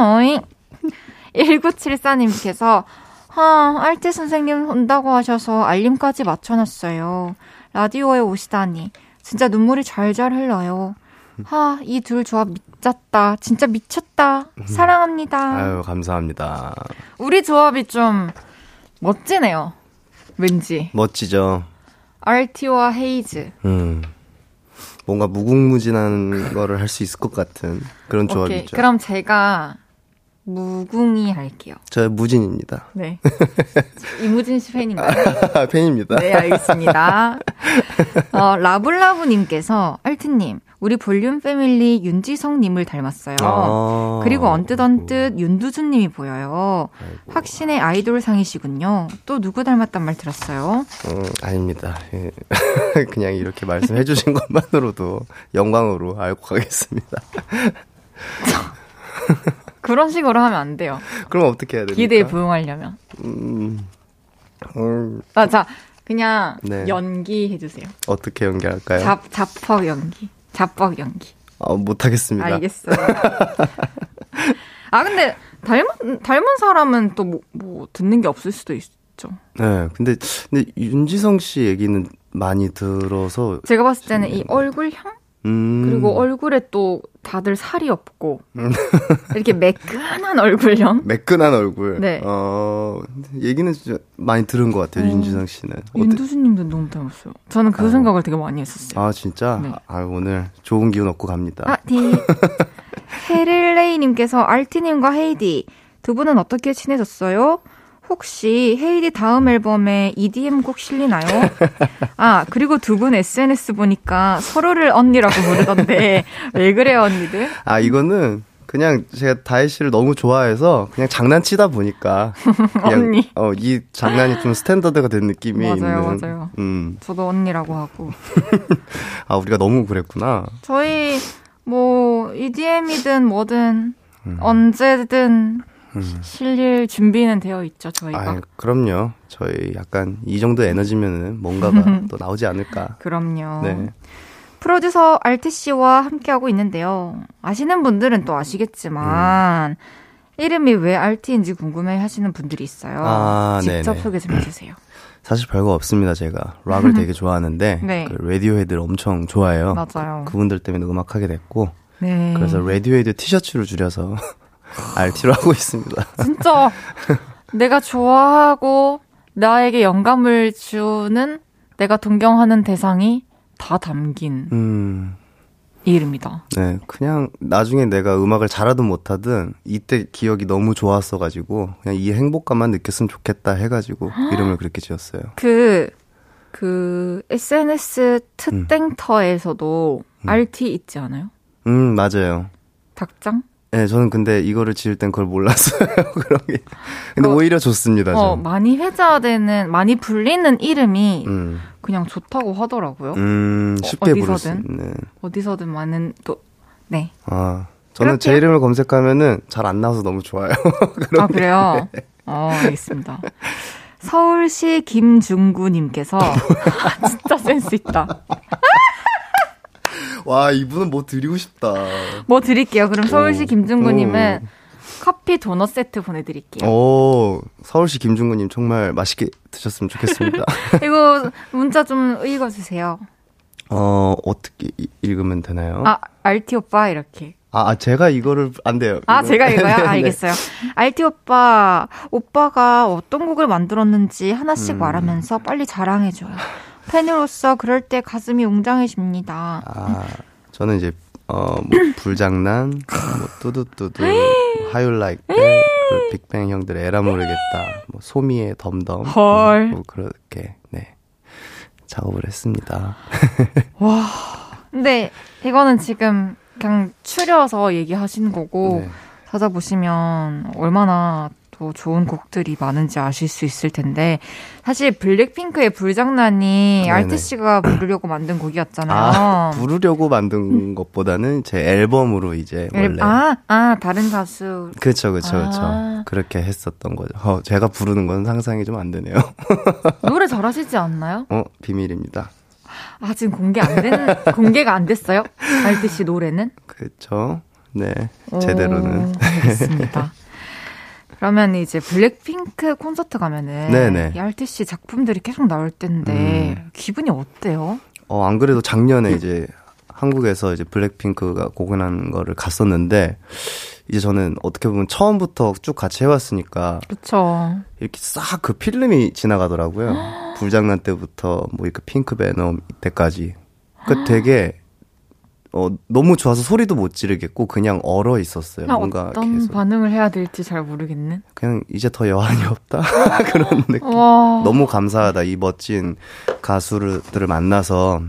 1974님께서 알티 선생님 온다고 하셔서 알림까지 맞춰놨어요. 라디오에 오시다니 진짜 눈물이 잘잘 흘러요. 이 둘 조합 미쳤다. 진짜 미쳤다. 사랑합니다. 아유, 감사합니다. 우리 조합이 좀 멋지네요. 왠지 멋지죠. RT와 헤이즈. 뭔가 무궁무진한 거를 할 수 있을 것 같은 그런 조합이죠. 그럼 제가 무궁이 할게요. 저 무진입니다. 네. 이무진 씨 팬인가요? 팬입니다. 네, 알겠습니다. 라블라브님께서 알트님, 우리 볼륨 패밀리 윤지성님을 닮았어요. 그리고 언뜻 윤두준님이 보여요. 아이고. 확신의 아이돌상이시군요. 또 누구 닮았단 말 들었어요? 아닙니다. 예. 그냥 이렇게 말씀해 주신 것만으로도 영광으로 알고 가겠습니다. 그런 식으로 하면 안 돼요. 그럼 어떻게 해야 됩니까? 기대에 부응하려면. 자, 그냥 네. 연기해 주세요. 어떻게 연기할까요? 자뻑 연기. 못하겠습니다. 알겠어요. 근데 닮은 사람은 또 뭐 듣는 게 없을 수도 있죠. 네, 근데 윤지성 씨 얘기는 많이 들어서 제가 봤을 때는 이 얼굴형? 그리고 얼굴에 또 다들 살이 없고 이렇게 매끈한 얼굴형? 매끈한 얼굴. 네. 얘기는 진짜 많이 들은 것 같아요. 윤지성 씨는. 윤두수님도 너무 닮았어요. 저는 그 생각을 되게 많이 했었어요. 아, 진짜? 네. 오늘 좋은 기운 얻고 갑니다. 네. 헤릴레이님께서 RT님과 헤이디 두 분은 어떻게 친해졌어요? 혹시 헤이디 다음 앨범에 EDM 곡 실리나요? 아, 그리고 두 분 SNS 보니까 서로를 언니라고 부르던데 왜 그래요, 언니들? 아, 이거는 그냥 제가 다혜 씨를 너무 좋아해서 그냥 장난치다 보니까 그냥 언니. 이 장난이 좀 스탠다드가 된 느낌이 맞아요, 있는. 맞아요. 저도 언니라고 하고. 아, 우리가 너무 그랬구나. 저희 뭐 EDM이든 뭐든 언제든 실릴 준비는 되어 있죠, 저희가. 아유, 그럼요. 저희 약간 이 정도 에너지면은 뭔가가 또 나오지 않을까. 그럼요. 네. 프로듀서 RTC와 함께하고 있는데요. 아시는 분들은 또 아시겠지만 이름이 왜 RT인지 궁금해하시는 분들이 있어요. 아, 직접 네네. 소개 좀 해주세요. 사실 별거 없습니다. 제가 락을 되게 좋아하는데 네. 그 레디오헤드를 엄청 좋아해요. 맞아요. 그분들 때문에 음악하게 됐고 네. 그래서 레디오헤드 티셔츠를 줄여서 RT로 하고 있습니다. 진짜 내가 좋아하고 나에게 영감을 주는 내가 동경하는 대상이 다 담긴 이름이다. 네, 그냥 나중에 내가 음악을 잘하든 못하든 이때 기억이 너무 좋았어가지고 그냥 이 행복감만 느꼈으면 좋겠다 해가지고 이름을 그렇게 지었어요. 그 SNS 트땡터에서도 RT 있지 않아요? 맞아요. 닭장? 네, 저는 근데 이거를 지을 땐 그걸 몰랐어요. 그런 게. 근데 오히려 좋습니다. 많이 회자되는, 많이 불리는 이름이 그냥 좋다고 하더라고요. 쉽게 부를 수 있는. 어디서든 많은 또, 네. 아, 저는 그렇게... 제 이름을 검색하면은 잘 안 나와서 너무 좋아요. 아, 그래요? 알겠습니다. 서울시 김중구님께서 진짜 센스 있다. 와, 이분은 뭐 드리고 싶다. 뭐 드릴게요. 그럼 서울시 김준구님은 커피 도넛 세트 보내드릴게요. 오, 서울시 김준구님 정말 맛있게 드셨으면 좋겠습니다. 이거 문자 좀 읽어주세요. 어떻게 읽으면 되나요? 아, RT 오빠 이렇게. 아, 제가 이거를 안 돼요. 아, 이거. 제가 읽어요? 네, 알겠어요. 네. RT 오빠가 어떤 곡을 만들었는지 하나씩 말하면서 빨리 자랑해줘요. 팬으로서 그럴 때 가슴이 웅장해집니다. 아, 저는 이제 뭐 불장난, 뭐 뚜두뚜두, 하율라이크, 빅뱅 형들 에라 모르겠다, 뭐 소미의 덤덤, 헐. 뭐 그렇게 네 작업을 했습니다. 와, 근데 이거는 지금 그냥 추려서 얘기하신 거고 네. 찾아보시면 얼마나. 또 좋은 곡들이 많은지 아실 수 있을 텐데 사실 블랙핑크의 불장난이 네네. RTC가 부르려고 만든 곡이었잖아요. 아, 부르려고 만든 것보다는 제 앨범으로 이제 원래 다른 가수 그렇죠. 그렇게 했었던 거죠. 제가 부르는 건 상상이 좀 안 되네요. 노래 잘하시지 않나요? 비밀입니다. 아, 지금 공개가 안 됐어요? RTC 노래는? 그렇죠. 네, 제대로는. 알겠습니다. 그러면 이제 블랙핑크 콘서트 가면은 네네. 이 RTC 작품들이 계속 나올 텐데 기분이 어때요? 안 그래도 작년에 이제 한국에서 이제 블랙핑크가 공연한 거를 갔었는데 이제 저는 어떻게 보면 처음부터 쭉 같이 해왔으니까 그쵸. 이렇게 싹 그 필름이 지나가더라고요. 불장난 때부터 뭐 이렇게 핑크 베놈 이때까지 그 되게 너무 좋아서 소리도 못 지르겠고 그냥 얼어 있었어요. 뭔가 어떤 계속. 반응을 해야 될지 잘 모르겠는? 그냥 이제 더 여한이 없다 그런 느낌. 와. 너무 감사하다. 이 멋진 가수들을 만나서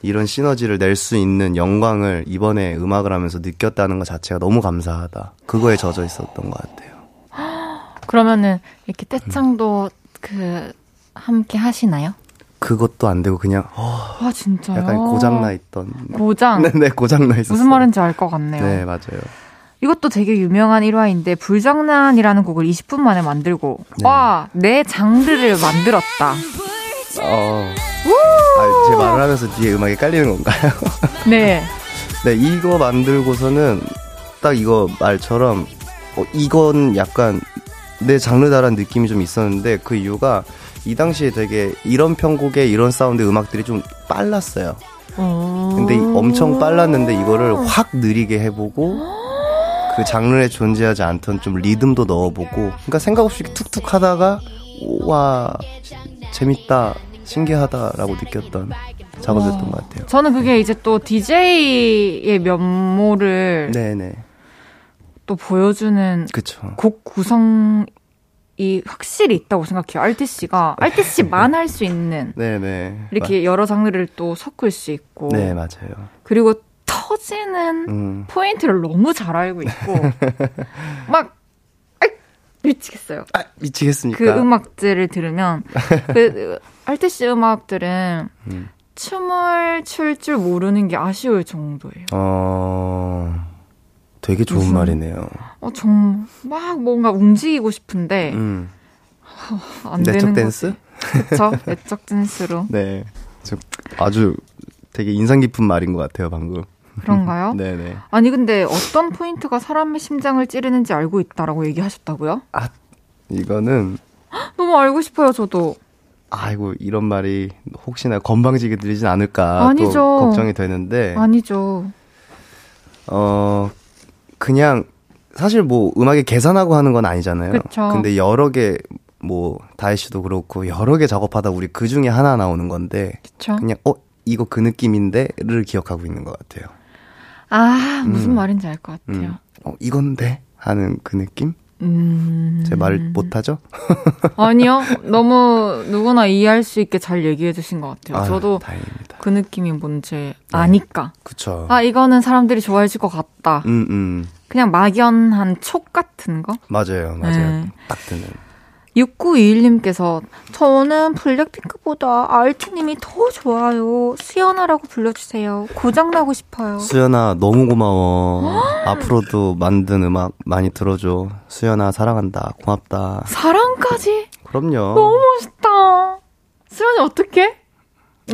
이런 시너지를 낼 수 있는 영광을 이번에 음악을 하면서 느꼈다는 것 자체가 너무 감사하다. 그거에 젖어 있었던 것 같아요. 그러면은 이렇게 떼창도 함께 하시나요? 그것도 안 되고 그냥 아, 진짜요? 약간 고장나 있던 네네 고장나 있었어요. 무슨 말인지 알 것 같네요. 네, 맞아요. 이것도 되게 유명한 일화인데 불장난이라는 곡을 20분 만에 만들고 네. 와, 내 장르를 만들었다. 제 말을 하면서 뒤에 음악이 깔리는 건가요? 네. 네, 이거 만들고서는 딱 이거 말처럼 이건 약간 내 장르다라는 느낌이 좀 있었는데 그 이유가 이 당시에 되게 이런 편곡에 이런 사운드의 음악들이 좀 빨랐어요. 근데 엄청 빨랐는데 이거를 확 느리게 해보고 그 장르에 존재하지 않던 좀 리듬도 넣어보고 그러니까 생각 없이 툭툭 하다가 와 재밌다 신기하다라고 느꼈던 작업이었던 것 같아요. 저는 그게 이제 또 DJ의 면모를 네네. 또 보여주는 그쵸. 곡 구성 이 확실히 있다고 생각해요. RTC가 RTC만 할 수 있는 네네. 이렇게 여러 장르를 또 섞을 수 있고 네 맞아요. 그리고 터지는 포인트를 너무 잘 알고 있고 막 미치겠어요. 아, 미치겠습니까? 그 음악들을 들으면 그 RTC 음악들은 춤을 출 줄 모르는 게 아쉬울 정도예요. 되게 좋은 무슨, 말이네요. 정말 막 뭔가 움직이고 싶은데 안 되는 댄스? 그렇죠. 내적 댄스로. 네, 아주 되게 인상 깊은 말인 것 같아요, 방금. 그런가요? 네네. 아니 근데 어떤 포인트가 사람의 심장을 찌르는지 알고 있다라고 얘기하셨다고요? 아, 이거는 너무 알고 싶어요, 저도. 아이고 이런 말이 혹시나 건방지게 들리진 않을까 아니죠. 또 걱정이 되는데. 아니죠. 그냥 사실 뭐 음악에 계산하고 하는 건 아니잖아요. 그쵸. 근데 여러 개 뭐 다혜 씨도 그렇고 여러 개 작업하다 우리 그 중에 하나 나오는 건데 그쵸. 그냥 이거 그 느낌인데를 기억하고 있는 것 같아요. 아 무슨 말인지 알 것 같아요. 이건데 하는 그 느낌? 제 말 못하죠? 아니요. 너무 누구나 이해할 수 있게 잘 얘기해 주신 것 같아요. 아유, 저도 다행입니다. 그 느낌이 뭔지 아니까. 그쵸. 아 이거는 사람들이 좋아해 줄 것 같다. 그냥 막연한 촉 같은 거? 맞아요. 맞아요. 네. 딱 드는. 6921님께서 저는 블랙핑크보다 RT님이 더 좋아요. 수연아라고 불러주세요. 고장나고 싶어요. 수연아 너무 고마워. 앞으로도 만든 음악 많이 들어줘. 수연아 사랑한다. 고맙다. 사랑까지? 그럼요. 너무 멋있다. 수연이 어떡해?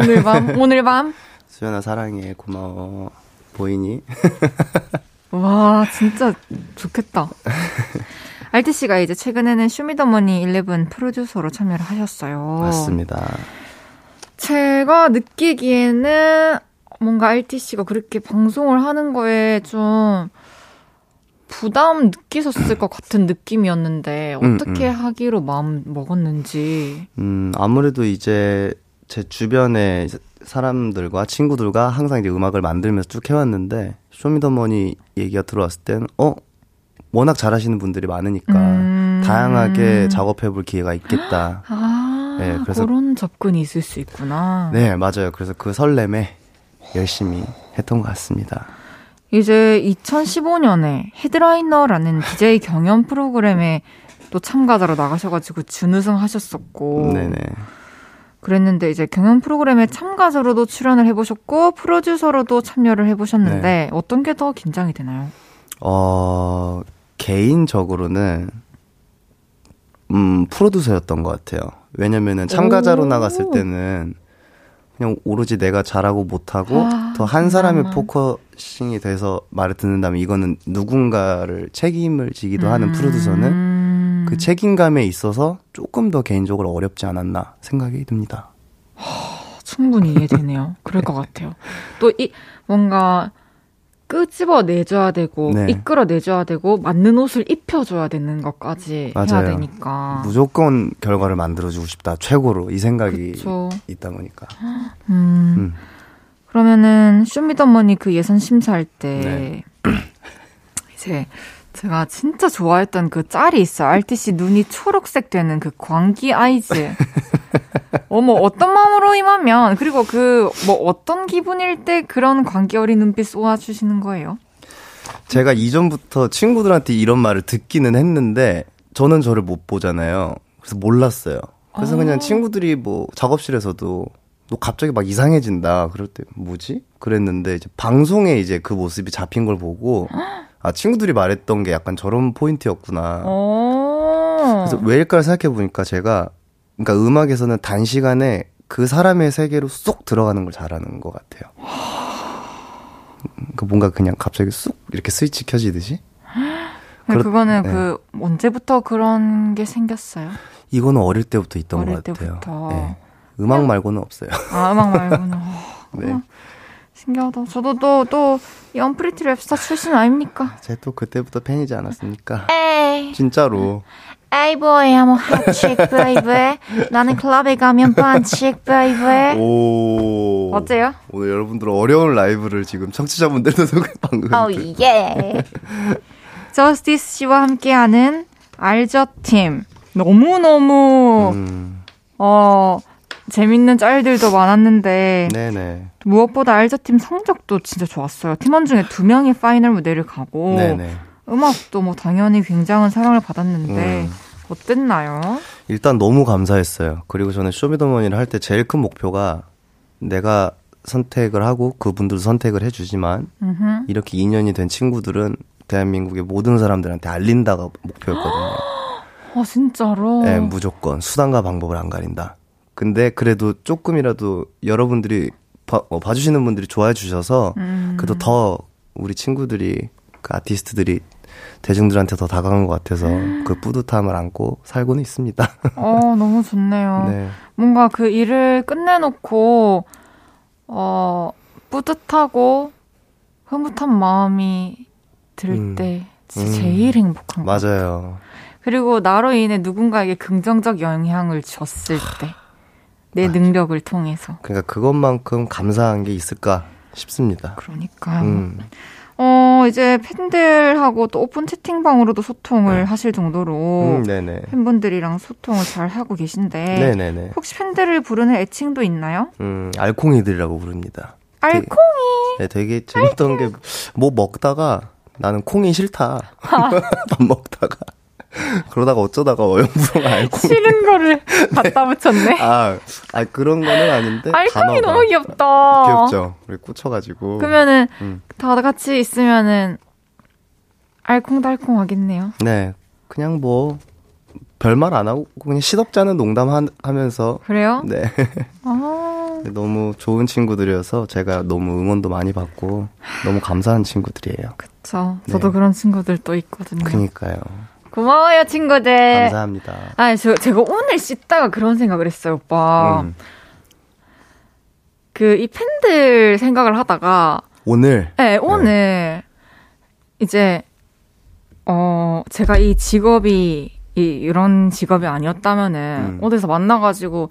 오늘 밤? 오늘 밤? 수연아 사랑해. 고마워. 보이니? 와 진짜 좋겠다. RTC가 이제 최근에는 쇼미더머니 11 프로듀서로 참여를 하셨어요. 맞습니다. 제가 느끼기에는 뭔가 RTC가 그렇게 방송을 하는 거에 좀 부담 느끼셨을 것 같은 느낌이었는데 어떻게 하기로 마음 먹었는지. 아무래도 이제 제 주변에 사람들과 친구들과 항상 이제 음악을 만들면서 쭉 해왔는데 쇼미더머니 얘기가 들어왔을 땐 워낙 잘하시는 분들이 많으니까 다양하게 작업해볼 기회가 있겠다. 아, 네, 그래서 그런 접근이 있을 수 있구나. 네, 맞아요. 그래서 그 설렘에 열심히 했던 것 같습니다. 이제 2015년에 헤드라이너라는 DJ 경연 프로그램에 또 참가자로 나가셔가지고 준우승 하셨었고 네네. 그랬는데 이제 경연 프로그램에 참가자로도 출연을 해보셨고 프로듀서로도 참여를 해보셨는데 네. 어떤 게 더 긴장이 되나요? 개인적으로는, 프로듀서였던 것 같아요. 왜냐면은 참가자로 나갔을 때는 그냥 오로지 내가 잘하고 못하고 더 한 사람의 포커싱이 돼서 말을 듣는다면 이거는 누군가를 책임을 지기도 하는 프로듀서는 그 책임감에 있어서 조금 더 개인적으로 어렵지 않았나 생각이 듭니다. 충분히 이해되네요. 그럴 것 같아요. 또 뭔가, 끄집어내줘야 되고 네. 이끌어내줘야 되고 맞는 옷을 입혀줘야 되는 것까지 맞아요. 해야 되니까 무조건 결과를 만들어주고 싶다 최고로 이 생각이 그쵸. 있다 보니까 그러면은 쇼미더머니 그 예선 심사할 때 네. 이제 제가 진짜 좋아했던 그 짤이 있어요. RTC 눈이 초록색 되는 그 광기 아이즈 어머 어떤 마음으로 임하면 그리고 그 뭐 어떤 기분일 때 그런 광기 어린 눈빛 쏘아주시는 거예요? 제가 이전부터 친구들한테 이런 말을 듣기는 했는데 저는 저를 못 보잖아요. 그래서 몰랐어요. 그래서 그냥 친구들이 뭐 작업실에서도 너 갑자기 막 이상해진다 그럴 때 뭐지? 그랬는데 이제 방송에 이제 그 모습이 잡힌 걸 보고 아 친구들이 말했던 게 약간 저런 포인트였구나. 그래서 왜일까를 생각해 보니까 제가 그러니까 음악에서는 단시간에 그 사람의 세계로 쏙 들어가는 걸 잘하는 것 같아요. 그러니까 뭔가 그냥 갑자기 쏙 이렇게 스위치 켜지듯이. 그거는 네. 그 언제부터 그런 게 생겼어요? 이거는 어릴 때부터 있던 것 같아요. 네. 음악 말고는 없어요. 아 음악 말고는. 네. 신기하다. 저도 또 이 언프리티 랩스타 출신 아닙니까? 제가 또 그때부터 팬이지 않았습니까? 에이. 진짜로. 에이 보이야 뭐 핫칙 베이베 나는 클럽에 가면 반칙 베이베 오 어때요? 오늘 여러분들 어려운 라이브를 지금 청취자분들도 방금 오 예 저스티스 씨와 함께하는 알저팀 너무너무 재밌는 짤들도 많았는데 네네. 무엇보다 알자팀 성적도 진짜 좋았어요. 팀원 중에 2명이 파이널 무대를 가고 네네. 음악도 뭐 당연히 굉장한 사랑을 받았는데 어땠나요? 일단 너무 감사했어요. 그리고 저는 쇼미더머니를 할 때 제일 큰 목표가 내가 선택을 하고 그분들도 선택을 해주지만 음흠. 이렇게 인연이 된 친구들은 대한민국의 모든 사람들한테 알린다가 목표였거든요. 아 진짜로? 네, 무조건 수단과 방법을 안 가린다. 근데 그래도 조금이라도 여러분들이 봐주시는 분들이 좋아해 주셔서 그래도 더 우리 친구들이 그 아티스트들이 대중들한테 더 다가간 것 같아서 그 뿌듯함을 안고 살고는 있습니다. 너무 좋네요. 네. 뭔가 그 일을 끝내놓고 뿌듯하고 흐뭇한 마음이 들 때 제일 행복한 것 같아요. 맞아요. 그리고 나로 인해 누군가에게 긍정적 영향을 줬을 때 내 능력을 통해서. 그러니까 그것만큼 감사한 게 있을까 싶습니다. 그러니까요. 이제 팬들하고 또 오픈 채팅방으로도 소통을 하실 정도로 팬분들이랑 소통을 잘 하고 계신데 네네네. 혹시 팬들을 부르는 애칭도 있나요? 알콩이들이라고 부릅니다. 알콩이? 되게, 네, 되게 재밌던 게 뭐 먹다가 나는 콩이 싫다. 밥 먹다가. 그러다가 어쩌다가 어영부영 알콩이 싫은 거를 갖다 붙였네. 아 그런 거는 아닌데 알콩이 너무 귀엽다. 귀엽죠. 우리 꽂혀가지고 그러면은 다 같이 있으면은 알콩달콩 하겠네요. 네, 그냥 뭐 별말 안 하고 그냥 시덥잖은 농담하면서 그래요? 네. 너무 좋은 친구들이어서 제가 너무 응원도 많이 받고 너무 감사한 친구들이에요. 그렇죠. 저도 네. 그런 친구들 또 있거든요. 그러니까요. 고마워요, 친구들. 감사합니다. 제가 오늘 씻다가 그런 생각을 했어요, 오빠. 이 팬들 생각을 하다가. 오늘? 네, 오늘. 네. 이제, 제가 이 직업이, 이런 직업이 아니었다면은, 어디서 만나가지고,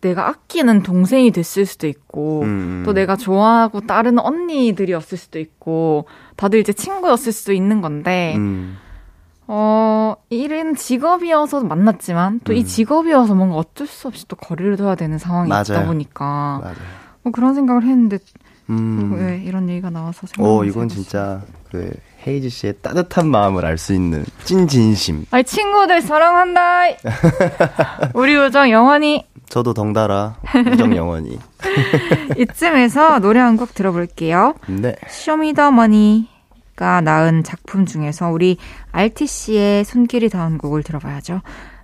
내가 아끼는 동생이 됐을 수도 있고, 또 내가 좋아하고 따르는 언니들이었을 수도 있고, 다들 이제 친구였을 수도 있는 건데, 일은 직업이어서 만났지만 또 이 직업이어서 뭔가 어쩔 수 없이 또 거리를 둬야 되는 상황이 맞아요. 있다 보니까 맞아요. 그런 생각을 했는데 왜 이런 얘기가 나와서 이건 진짜 그 헤이즈 씨의 따뜻한 마음을 알 수 있는 찐 진심. 아이 친구들 사랑한다. 우리 우정 영원히. 저도 덩달아 우정 영원히. 이쯤에서 노래 한 곡 들어볼게요. 네. 쇼미더머니. 가 낳은 작품 중에서 우리 RTC의 손길이 닿은 곡을 들어봐야죠.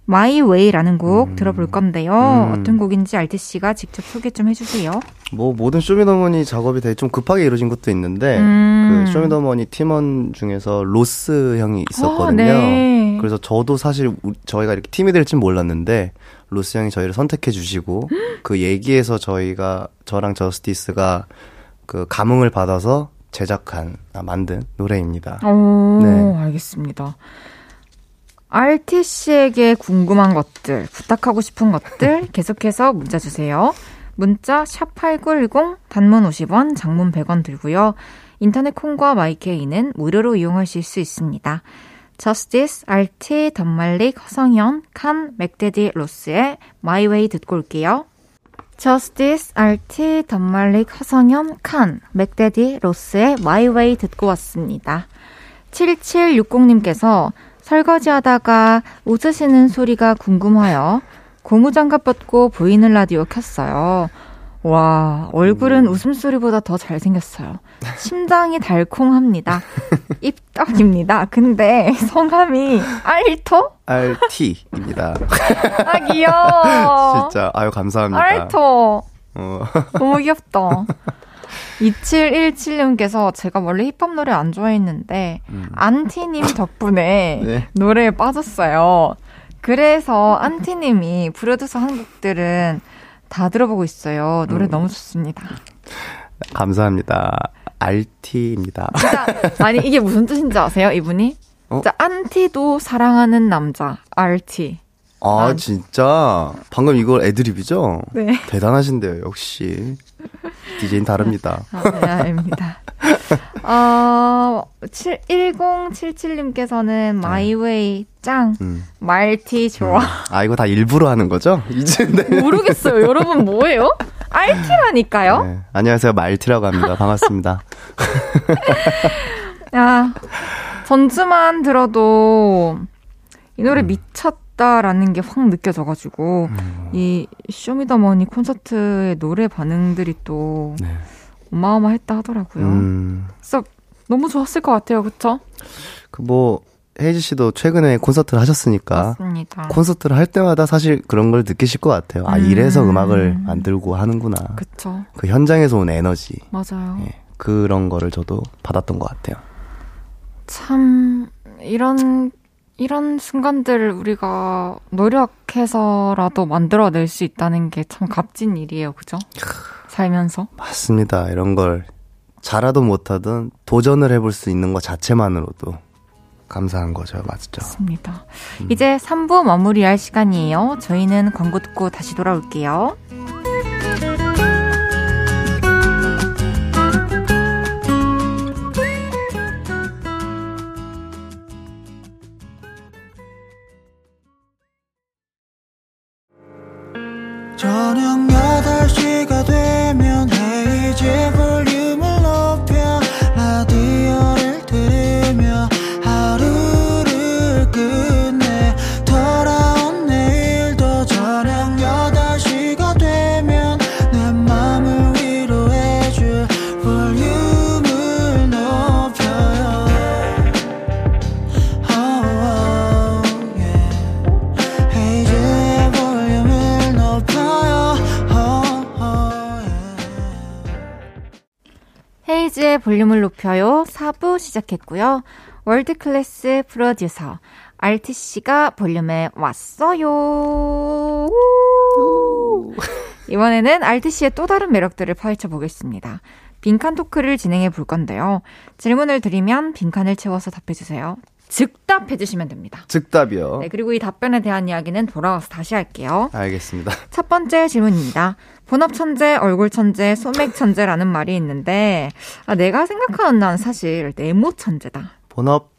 My Way라는 곡 들어볼 건데요. 어떤 곡인지 RTC가 직접 소개 좀 해주세요. 뭐 모든 쇼미더머니 작업이 되게 좀 급하게 이루어진 것도 있는데 그 쇼미더머니 팀원 중에서 로스 형이 있었거든요. 네. 그래서 저도 사실 저희가 이렇게 팀이 될진 몰랐는데 로스 형이 저희를 선택해 주시고 그 얘기에서 저랑 저스티스가 그 감흥을 받아서 만든 노래입니다. 네. 알겠습니다. RTC에게 궁금한 것들, 부탁하고 싶은 것들 계속해서 문자 주세요. 문자 샵8910 단문 50원, 장문 100원 들고요. 인터넷 콩과 마이케이는 무료로 이용하실 수 있습니다. 저스티스, RT, 덤말릭, 허성현, 칸, 맥데디, 로스의 마이웨이 듣고 올게요. 저스티스, RT, 덤말릭, 허성현, 칸, 맥데디, 로스의 마이웨이 듣고 왔습니다. 7760님께서 설거지하다가 웃으시는 소리가 궁금하여 고무장갑 벗고 보이는 라디오 켰어요. 와, 얼굴은 웃음소리보다 더 잘생겼어요. 심장이 달콩합니다. 입덕입니다. 근데 성함이 알토? RT입니다. 아, 귀여워. 진짜, 아유, 감사합니다. 알토. 너무 귀엽다. 2717님께서 제가 원래 힙합 노래 안 좋아했는데, 안티님 덕분에 네. 노래에 빠졌어요. 그래서 안티님이 프로듀서 한 곡들은 다 들어보고 있어요. 노래 너무 좋습니다. 감사합니다. RT입니다. 진짜, 아니 이게 무슨 뜻인지 아세요? 이분이? 진짜 안티도 사랑하는 남자. RT. 진짜? 방금 이걸 애드립이죠? 네. 대단하신데요. 역시. DJ는 다릅니다. 아닙니다. 어, 1077님께서는 마이웨이 짱, 말티 좋아. 아, 이거 다 일부러 하는 거죠? 이제 네. 모르겠어요. 여러분 뭐예요? 알티라니까요? 네. 안녕하세요. 말티라고 합니다. 반갑습니다. 아, 전주만 들어도 이 노래 미쳤다라는 게 확 느껴져가지고 이 쇼미더머니 콘서트의 노래 반응들이 또 네. 어마어마했다 하더라고요. 그래서 너무 좋았을 것 같아요. 그쵸? 그 뭐 헤이즈 씨도 최근에 콘서트를 하셨으니까 맞습니다. 콘서트를 할 때마다 사실 그런 걸 느끼실 것 같아요. 아 이래서 음악을 만들고 하는구나. 그쵸. 그 현장에서 온 에너지. 맞아요. 예, 그런 거를 저도 받았던 것 같아요. 참 이런 순간들을 우리가 노력해서라도 만들어낼 수 있다는 게 참 값진 일이에요. 그죠? 살면서. 맞습니다. 이런 걸 잘하든 못하든 도전을 해볼 수 있는 것 자체만으로도 감사한 거죠. 맞죠? 맞습니다. 이제 3부 마무리할 시간이에요. 저희는 광고 듣고 다시 돌아올게요. 저녁 8시가 되면 헤이즈의 볼륨을 높여 라디오를 들으며 하루를 끝내 돌아온 내일도 저녁 8시가 되면 내 맘을 위로해줄 볼륨을 높여요. oh, yeah. 헤이즈의 볼륨을 높여. 헤이즈의 볼륨을 높여요. 4부 시작했고요. 월드클래스 프로듀서 RTC가 볼륨에 왔어요. 이번에는 RTC의 또 다른 매력들을 파헤쳐 보겠습니다. 빈칸 토크를 진행해 볼 건데요. 질문을 드리면 빈칸을 채워서 답해주세요. 즉답해주시면 됩니다. 즉답이요? 네, 그리고 이 답변에 대한 이야기는 돌아와서 다시 할게요. 알겠습니다. 첫 번째 질문입니다. 본업천재, 얼굴천재, 소맥천재라는 말이 있는데 아, 내가 생각하는 난 사실 네모천재다. 본업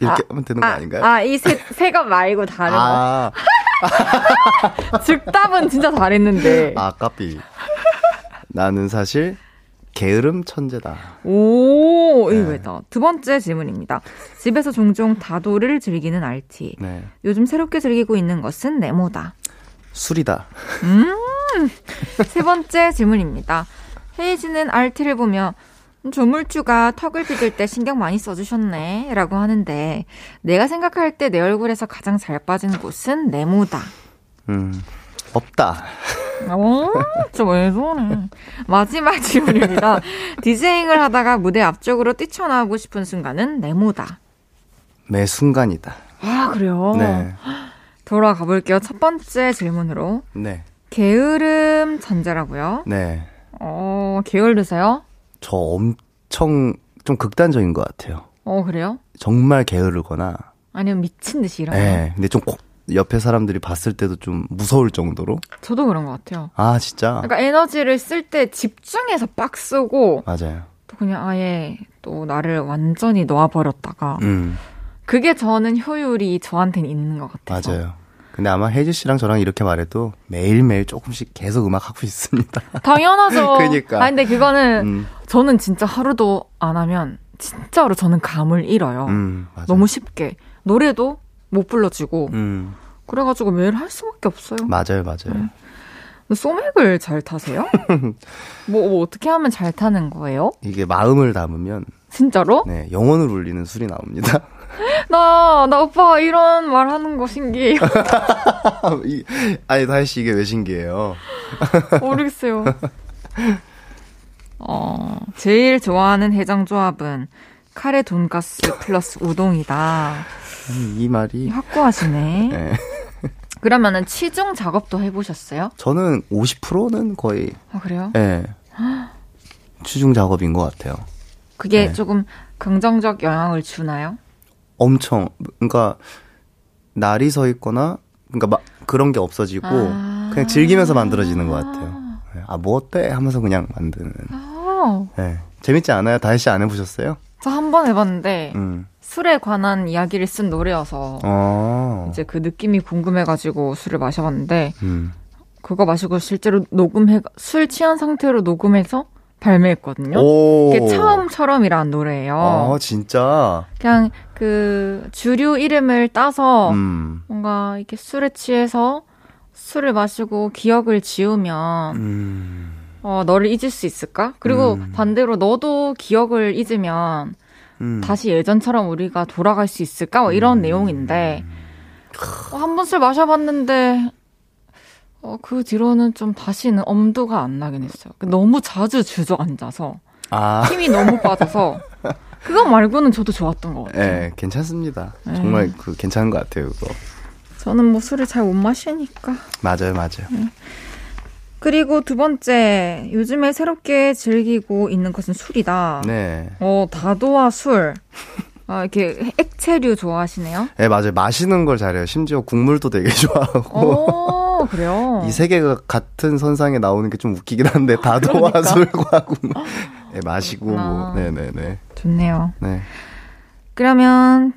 이렇게 하면 되는 거 아닌가요? 아, 이 세가 말고 다른 거. 즉답은 진짜 잘했는데. 아, 까비. 나는 사실 게으름 천재다. 오, 의외다. 네. 두 번째 질문입니다. 집에서 종종 다도를 즐기는 RT. 네. 요즘 새롭게 즐기고 있는 것은 네모다. 술이다. 세 번째 질문입니다. 헤이즈는 RT를 보며 조물주가 턱을 빗을 때 신경 많이 써주셨네 라고 하는데 내가 생각할 때 내 얼굴에서 가장 잘 빠진 곳은 네모다. 없다. 오, 진짜 왜 저러네. 마지막 질문입니다. 디제잉을 하다가 무대 앞쪽으로 뛰쳐나오고 싶은 순간은 네모다. 매 순간이다. 아, 그래요? 네. 돌아가 볼게요. 첫 번째 질문으로. 네. 게으름 천재라고요? 네. 어, 게을르세요? 저 엄청 좀 극단적인 것 같아요. 어, 그래요? 정말 게으르거나. 아니면 미친 듯이 일어나요? 네. 근데 좀 옆에 사람들이 봤을 때도 좀 무서울 정도로. 저도 그런 것 같아요. 아, 진짜? 그러니까 에너지를 쓸 때 집중해서 빡 쓰고. 맞아요. 또 그냥 아예 또 나를 완전히 놓아버렸다가. 그게 저는 효율이 저한테는 있는 것 같아요. 맞아요. 근데 아마 혜주 씨랑 저랑 이렇게 말해도 매일매일 조금씩 계속 음악하고 있습니다. 당연하죠. 그러니까. 아, 근데 그거는 저는 진짜 하루도 안 하면 진짜로 저는 감을 잃어요. 너무 쉽게. 노래도 못 불러지고 그래가지고 매일 할 수밖에 없어요. 맞아요, 맞아요. 소맥을 잘 타세요? 뭐 어떻게 하면 잘 타는 거예요? 이게 마음을 담으면 진짜로? 네, 영혼을 울리는 술이 나옵니다. 나 오빠 이런 말 하는 거 신기해요. 아니 다혜씨 이게 왜 신기해요? 모르겠어요. 어, 제일 좋아하는 해장조합은 카레 돈가스 플러스 우동이다. 이 말이 확고하시네. 네. 그러면은 치중 작업도 해보셨어요? 저는 50%는 거의. 아, 그래요? 네. 치중 작업인 것 같아요. 그게 네. 조금 긍정적 영향을 주나요? 엄청. 그러니까 날이 서 있거나 그러니까 막 그런 게 없어지고 그냥 즐기면서 만들어지는 것 같아요. 아, 뭐 어때? 하면서 그냥 만드는. 아, 네. 재밌지 않아요? 다혜 씨 안 해보셨어요? 저 한 번 해봤는데 술에 관한 이야기를 쓴 노래여서 이제 그 느낌이 궁금해가지고 술을 마셔봤는데 그거 마시고 실제로 술 취한 상태로 녹음해서 발매했거든요. 그게 처음처럼이란 노래예요. 아, 진짜? 그냥 그 주류 이름을 따서 뭔가 이렇게 술에 취해서 술을 마시고 기억을 지우면 너를 잊을 수 있을까? 그리고 반대로 너도 기억을 잊으면 다시 예전처럼 우리가 돌아갈 수 있을까? 뭐 이런 내용인데 한 번 술 마셔봤는데 그 뒤로는 좀 다시는 엄두가 안 나긴 했어요. 너무 자주 주저앉아서 힘이 너무 빠져서 그거 말고는 저도 좋았던 것 같아요. 네, 괜찮습니다. 에이. 정말 괜찮은 것 같아요, 그거. 저는 뭐 술을 잘 못 마시니까. 맞아요, 맞아요. 네. 그리고 두 번째, 요즘에 새롭게 즐기고 있는 것은 술이다. 네. 다도와 술. 이렇게 액체류 좋아하시네요? 네, 맞아요. 마시는 걸 잘해요. 심지어 국물도 되게 좋아하고. 오, 그래요? 이 세 개가 같은 선상에 나오는 게 좀 웃기긴 한데, 다도와 그러니까. 술과 국물. 네, 마시고, 뭐. 네네네. 좋네요. 네. 그러면,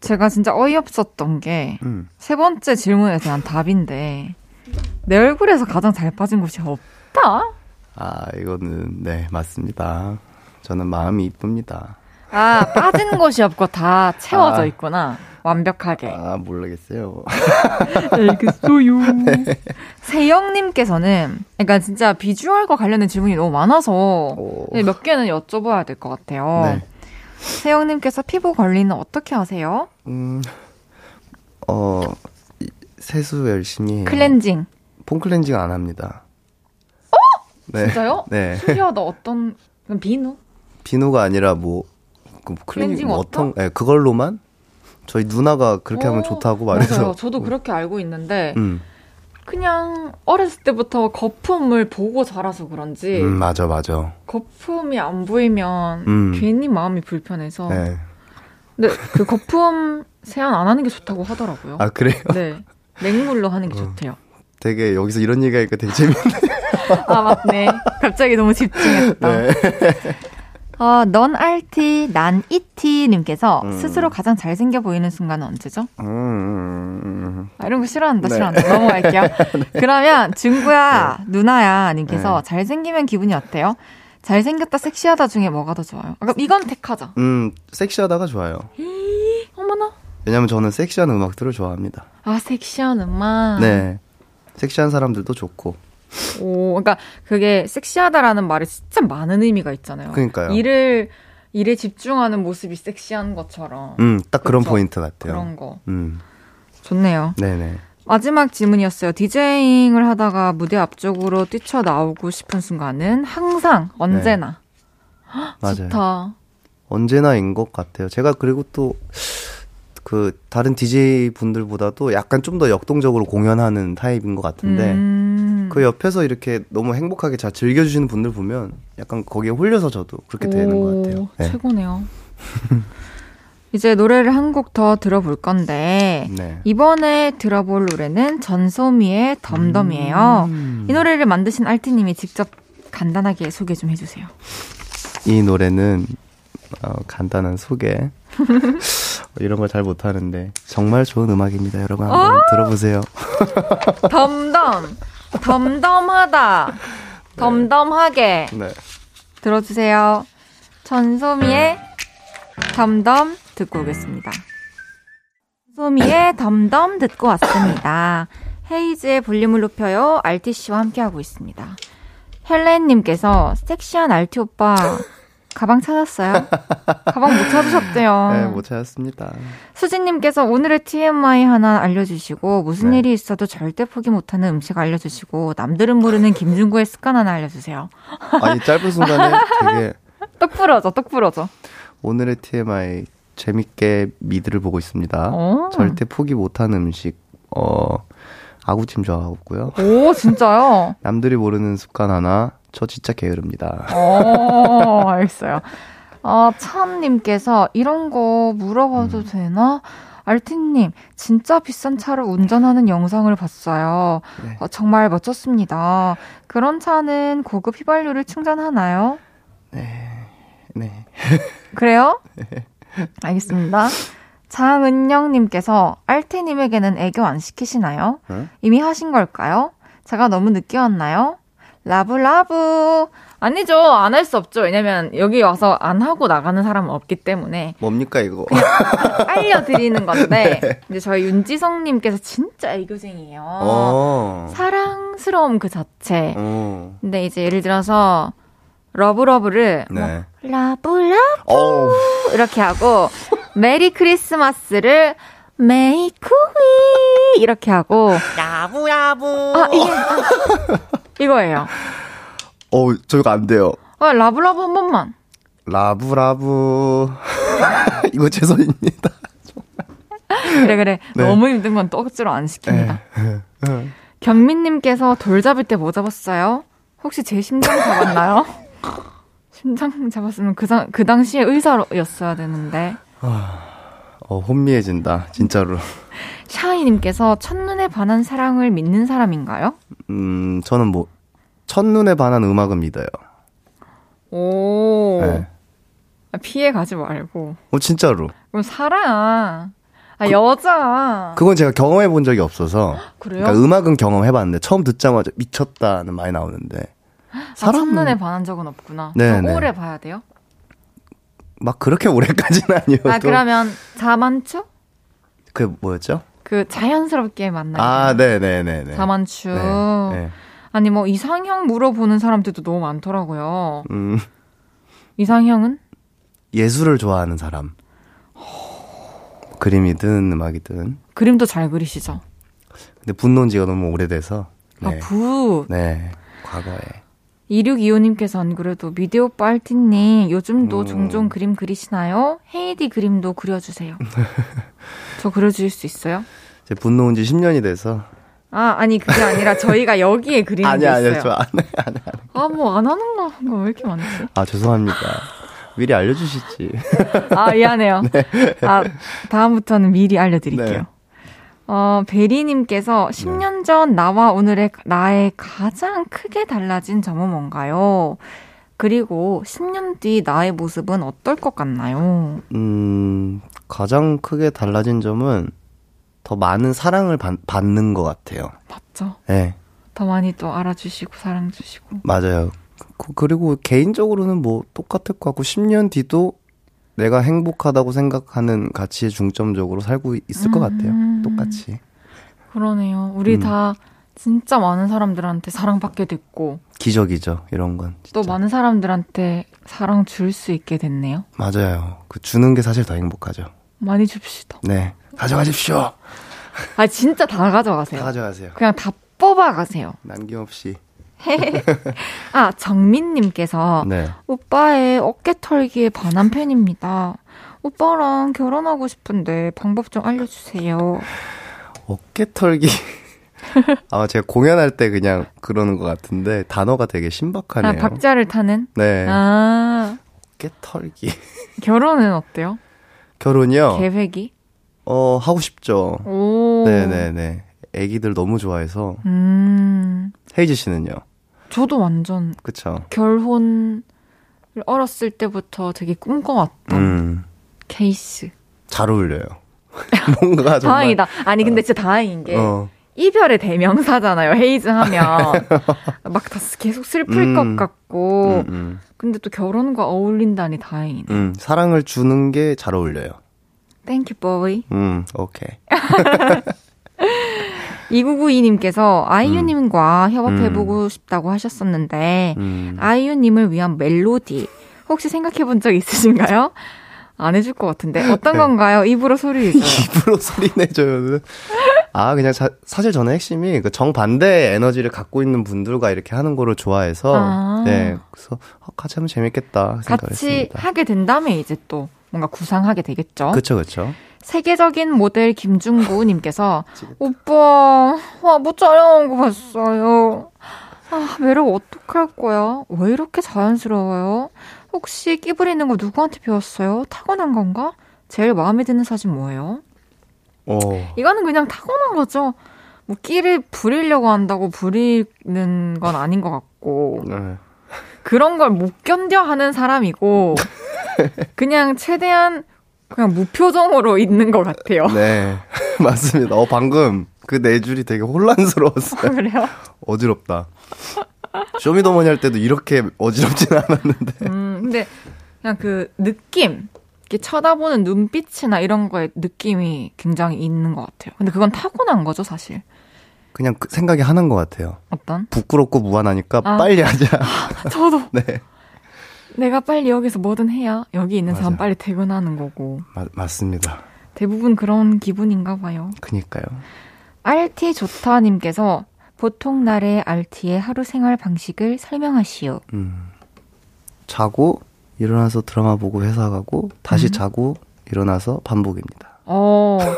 제가 진짜 어이없었던 게, 세 번째 질문에 대한 답인데, 내 얼굴에서 가장 잘 빠진 곳이 없다? 아, 이거는, 네, 맞습니다. 저는 마음이 이쁩니다. 아, 빠진 곳이 없고 다 채워져 있구나. 완벽하게. 아, 모르겠어요. 알겠어요. 네. 세영님께서는, 그러니까 진짜 비주얼과 관련된 질문이 너무 많아서 몇 개는 여쭤봐야 될 것 같아요. 네. 세영님께서 피부 관리는 어떻게 하세요? 세수 열심히 해요. 클렌징. 폼 클렌징 안 합니다. 어? 네. 진짜요? 네. 신기하다. 어떤 비누? 비누가 아니라 뭐 클렌징 워터? 네, 그걸로만 저희 누나가 그렇게 하면 좋다고 말해서. 맞아요. 저도 그렇게 알고 있는데 그냥 어렸을 때부터 거품을 보고 자라서 그런지 맞아. 거품이 안 보이면 괜히 마음이 불편해서. 네. 근데 그 거품 세안 안 하는 게 좋다고 하더라고요. 아, 그래요? 네. 맹물로 하는 게 좋대요. 되게 여기서 이런 얘기하니까 되게 재밌네. 아, 맞네. 갑자기 너무 집중했다. 네. 넌 RT, 난 ET 님께서 스스로 가장 잘생겨 보이는 순간은 언제죠? 이런 거 싫어한다. 네. 넘어갈게요. 네. 그러면 중구야, 네. 누나야 님께서 잘생기면 기분이 어때요? 잘생겼다, 섹시하다 중에 뭐가 더 좋아요? 이건 택하자. 섹시하다가 좋아요. 어머나. 왜냐면 저는 섹시한 음악들을 좋아합니다. 아, 섹시한 음악? 네. 섹시한 사람들도 좋고. 오, 그러니까 그게 섹시하다라는 말에 진짜 많은 의미가 있잖아요. 그러니까요. 일에 집중하는 모습이 섹시한 것처럼. 딱 그런 포인트 같아요. 그런 거. 좋네요. 네네. 마지막 질문이었어요. 디제잉을 하다가 무대 앞쪽으로 뛰쳐나오고 싶은 순간은 항상, 언제나. 네. 헉, 좋다. 언제나인 것 같아요. 제가 그리고 또 다른 DJ 분들보다도 약간 좀 더 역동적으로 공연하는 타입인 것 같은데 그 옆에서 이렇게 너무 행복하게 잘 즐겨주시는 분들 보면 약간 거기에 홀려서 저도 그렇게 되는 것 같아요. 네. 최고네요. 이제 노래를 한 곡 더 들어볼 건데 네. 이번에 들어볼 노래는 전소미의 덤덤이에요. 이 노래를 만드신 알티님이 직접 간단하게 소개 좀 해주세요. 이 노래는 간단한 소개 이런 걸 잘 못하는데 정말 좋은 음악입니다. 여러분 한번 들어보세요. 덤덤하다 덤덤하게. 네. 들어주세요. 전소미의 덤덤 듣고 오겠습니다. 전소미의 덤덤 듣고 왔습니다. 헤이즈의 볼륨을 높여요. RTC와 함께하고 있습니다. 헬렌님께서 섹시한 RT 오빠 가방 찾았어요? 가방 못 찾으셨대요. 네, 못 찾았습니다. 수진님께서 오늘의 TMI 하나 알려주시고 무슨 일이 있어도 절대 포기 못하는 음식 알려주시고 남들은 모르는 김준구의 습관 하나 알려주세요. 이 짧은 순간에 되게 똑 부러져. 오늘의 TMI 재밌게 미드를 보고 있습니다. 절대 포기 못하는 음식 아구찜 좋아하고요. 오, 진짜요? 남들이 모르는 습관 하나. 저 진짜 게으릅니다. 알겠어요. 찬님께서 이런 거 물어봐도 되나? 알티님, 진짜 비싼 차를 운전하는 영상을 봤어요. 네. 정말 멋졌습니다. 그런 차는 고급 휘발유를 충전하나요? 네. 그래요? 네. 알겠습니다. 장은영님께서 알테님에게는 애교 안 시키시나요? 응? 이미 하신 걸까요? 제가 너무 늦게 왔나요? 라브라브. 아니죠. 안 할 수 없죠. 왜냐면 여기 와서 안 하고 나가는 사람은 없기 때문에. 뭡니까 이거. 알려드리는 건데. 네. 이제 저희 윤지성님께서 진짜 애교쟁이에요. 오. 사랑스러움 그 자체. 오. 근데 이제 예를 들어서 러브러브를 네. 라브라브 오우. 이렇게 하고 메리 크리스마스를 메이크위 이렇게 하고 라브라브 아, 이게 이거예요. 어, 저희가 안 돼요. 아, 라브라브 한 번만. 라브라브. 이거 죄송입니다. 그래. 네. 너무 힘든 건 떡지로 안 시킵니다. 경민님께서 돌 잡을 때 뭐 잡았어요? 혹시 제 심장 잡았나요? 심장 잡았으면 그 당시에 의사였어야 되는데. 혼미해진다. 진짜로. 샤이님께서 첫눈에 반한 사랑을 믿는 사람인가요? 저는 뭐 첫눈에 반한 음악을 믿어요. 오. 네. 피해 가지 말고. 진짜로. 그럼 사랑. 여자. 그건 제가 경험해 본 적이 없어서. 그래요? 그러니까 음악은 경험해 봤는데, 처음 듣자마자 미쳤다는 많이 나오는데. 사람은... 첫눈에 반한 적은 없구나. 네. 오래 봐야 돼요? 막 그렇게 오래까지는 아니어도. 그러면 자만추? 그게 뭐였죠? 그 자연스럽게 만나요. 네네네네. 자만추. 네. 아니, 뭐, 이상형 물어보는 사람들도 너무 많더라고요. 이상형은? 예술을 좋아하는 사람. 그림이든 음악이든. 그림도 잘 그리시죠? 근데 분노한 지가 너무 오래돼서. 네. 네, 과거에. 2625님께서 안 그래도 미디 오빠 알티님 요즘도 종종 그림 그리시나요? 헤이디 그림도 그려주세요. 저 그려주실 수 있어요? 제 분노한 지 10년이 돼서. 아니 그게 아니라 저희가 여기에 그리는 게 있어요. 아니요. 저 안 해. 뭐 안 하는 거 왜 이렇게 많지? 죄송합니다. 미리 알려주시지. 미안해요. 네. 다음부터는 미리 알려드릴게요. 네. 베리님께서 10년 전 나와 오늘의 나의 가장 크게 달라진 점은 뭔가요? 그리고 10년 뒤 나의 모습은 어떨 것 같나요? 가장 크게 달라진 점은 더 많은 사랑을 받는 것 같아요. 맞죠? 네. 더 많이 또 알아주시고 사랑 주시고. 맞아요. 그리고 개인적으로는 뭐 똑같을 것 같고 10년 뒤도 내가 행복하다고 생각하는 가치에 중점적으로 살고 있을 것 같아요. 똑같이. 그러네요. 우리 다 진짜 많은 사람들한테 사랑받게 됐고. 기적이죠. 이런 건. 진짜. 또 많은 사람들한테 사랑 줄 수 있게 됐네요. 맞아요. 주는 게 사실 더 행복하죠. 많이 줍시다. 네. 가져가십시오. 진짜 다 가져가세요. 다 가져가세요. 그냥 다 뽑아가세요. 남김없이. 정민님께서 네. 오빠의 어깨 털기에 반한 팬입니다. 오빠랑 결혼하고 싶은데 방법 좀 알려주세요. 어깨 털기. 제가 공연할 때 그냥 그러는 것 같은데 단어가 되게 신박하네요. 박자를 타는? 네. 어깨 털기. 결혼은 어때요? 결혼이요? 계획이? 하고 싶죠. 오. 네네네. 애기들 너무 좋아해서. 헤이즈 씨는요? 저도 완전. 그쵸. 결혼을 어렸을 때부터 되게 꿈꿔왔던 케이스. 잘 어울려요. 뭔가 정말. 다행이다. 아니 근데 진짜 다행인 게 이별의 대명사잖아요. 헤이즈 하면 막 다 계속 슬플 것 같고. 근데 또 결혼과 어울린다니 다행이네. 사랑을 주는 게 잘 어울려요. Thank you, boy. 오케이. 2992님께서 아이유님과 협업해보고 싶다고 하셨었는데 아이유님을 위한 멜로디 혹시 생각해본 적 있으신가요? 안 해줄 것 같은데 어떤 건가요? 입으로 소리 내줘요. 입으로 소리 내줘요. 그냥 사실 저는 핵심이 그 정반대의 에너지를 갖고 있는 분들과 이렇게 하는 거를 좋아해서 네, 그래서 같이 하면 재밌겠다 생각을 했습니다. 같이 하게 된다면 이제 또 뭔가 구상하게 되겠죠. 그렇죠. 세계적인 모델 김중구님께서 오빠 뭐 촬영한 거 봤어요. 매력 어떡할 거야? 왜 이렇게 자연스러워요? 혹시 끼 부리는 거 누구한테 배웠어요? 타고난 건가? 제일 마음에 드는 사진 뭐예요? 이거는 그냥 타고난 거죠. 뭐 끼를 부리려고 한다고 부리는 건 아닌 것 같고. 네. 그런 걸 못 견뎌 하는 사람이고 그냥 최대한 그냥 무표정으로 있는 것 같아요. 네, 맞습니다. 방금 그 네 줄이 되게 혼란스러웠어요. 그래요? 어지럽다. 쇼미더머니 할 때도 이렇게 어지럽진 않았는데. 근데 그냥 그 느낌, 이렇게 쳐다보는 눈빛이나 이런 거에 느낌이 굉장히 있는 것 같아요. 근데 그건 타고난 거죠, 사실. 그냥 그 생각이 하는 것 같아요. 어떤? 부끄럽고 무한하니까 빨리 하자. 저도. 네. 내가 빨리 여기서 뭐든 해야 여기 있는 사람 빨리 퇴근하는 거고. 맞습니다. 대부분 그런 기분인가 봐요. 그니까요. RT 조타님께서 보통 날의 RT의 하루 생활 방식을 설명하시오. 자고 일어나서 드라마 보고 회사 가고 다시 자고 일어나서 반복입니다.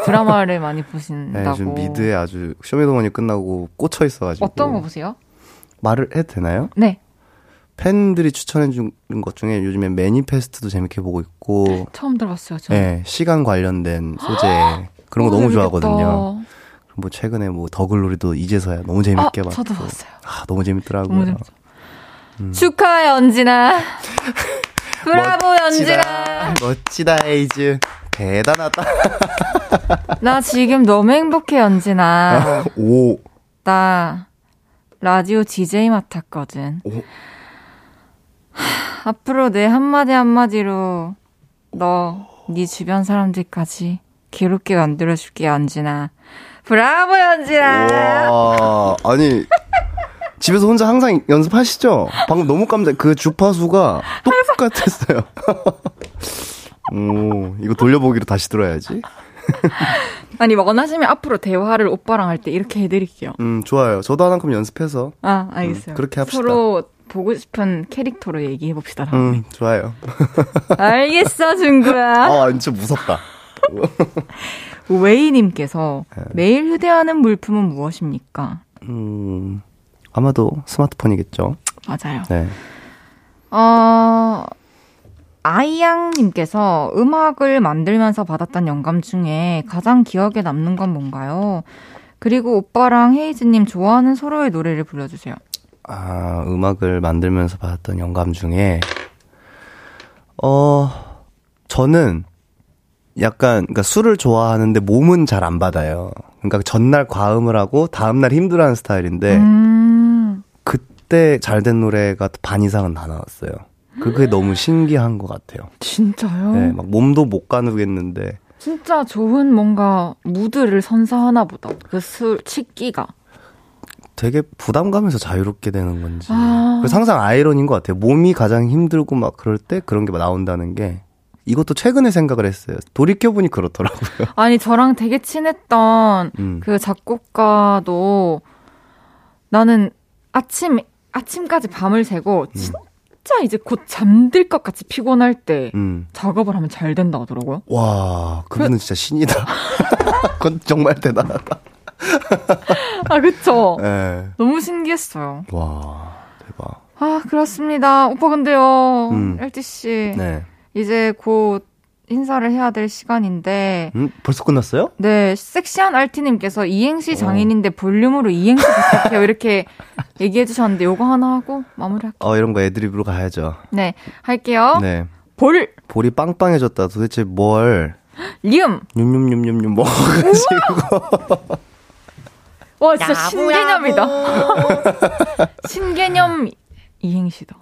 드라마를 많이 보신다고. 네, 지금 미드에 아주 쇼미더머니 끝나고 꽂혀 있어가지고. 어떤 거 보세요? 말을 해도 되나요? 네. 팬들이 추천해준 것 중에 요즘에 매니페스트도 재밌게 보고 있고. 처음 들어봤어요, 저. 네, 시간 관련된 소재 그런 거 너무 재밌겠다. 좋아하거든요. 뭐 최근에 뭐 더글로리도 이제서야 너무 재밌게 봤고. 저도 봤어요. 너무 재밌더라고요. 너무 재밌죠. 축하해 연진아. 브라보 연진아. 멋지다 헤이즈. 대단하다. 나 지금 너무 행복해 연진아. 오. 나 라디오 DJ 맡았거든. 오. 앞으로 내 한마디 한마디로 너, 네 주변 사람들까지 괴롭게 만들어줄게 연진아. 브라보 연진아. 아니 집에서 혼자 항상 연습하시죠? 방금 너무 깜짝. 그 주파수가 똑같았어요. 오, 이거 돌려보기로 다시 들어야지. 아니 원하시면 앞으로 대화를 오빠랑 할 때 이렇게 해드릴게요. 좋아요. 저도 하나큼 연습해서. 알겠어요. 그렇게 합시다. 서로 보고 싶은 캐릭터로 얘기해봅시다. 좋아요. 알겠어 준구야. 진짜 무섭다. 웨이님께서 매일 휴대하는 물품은 무엇입니까? 아마도 스마트폰이겠죠. 맞아요. 네. 아이양님께서 음악을 만들면서 받았던 영감 중에 가장 기억에 남는 건 뭔가요? 그리고 오빠랑 헤이즈님 좋아하는 서로의 노래를 불러주세요. 음악을 만들면서 받았던 영감 중에 저는 약간 그러니까 술을 좋아하는데 몸은 잘 안 받아요. 그러니까 전날 과음을 하고 다음날 힘들어하는 스타일인데 그때 잘된 노래가 반 이상은 다 나왔어요. 그게 너무 신기한 것 같아요. 진짜요? 네, 막 몸도 못 가누겠는데 진짜 좋은 뭔가 무드를 선사하나 보다. 그 술 취기가 되게 부담감에서 자유롭게 되는 건지. 그래서 항상 아이러니인 것 같아요. 몸이 가장 힘들고 막 그럴 때 그런 게 막 나온다는 게. 이것도 최근에 생각을 했어요. 돌이켜보니 그렇더라고요. 아니 저랑 되게 친했던 그 작곡가도 나는 아침까지 밤을 새고 진짜 이제 곧 잠들 것 같이 피곤할 때 작업을 하면 잘 된다 하더라고요. 와 그분은 진짜 신이다. 그건 정말 대단하다. 그쵸. 네. 너무 신기했어요. 와 대박. 그렇습니다. 오빠 근데요 LTC 네 이제 곧 인사를 해야 될 시간인데. 벌써 끝났어요? 네. 섹시한 RT님께서 이행시 장인인데 볼륨으로 이행시 부탁해요. 이렇게 얘기해 주셨는데 요거 하나 하고 마무리할게요. 이런 거 애드립으로 가야죠. 네. 할게요. 네. 볼이 빵빵해졌다. 도대체 뭘. 륨 먹어가지고. 와 진짜 야부, 신개념이다. 신개념 이행시다.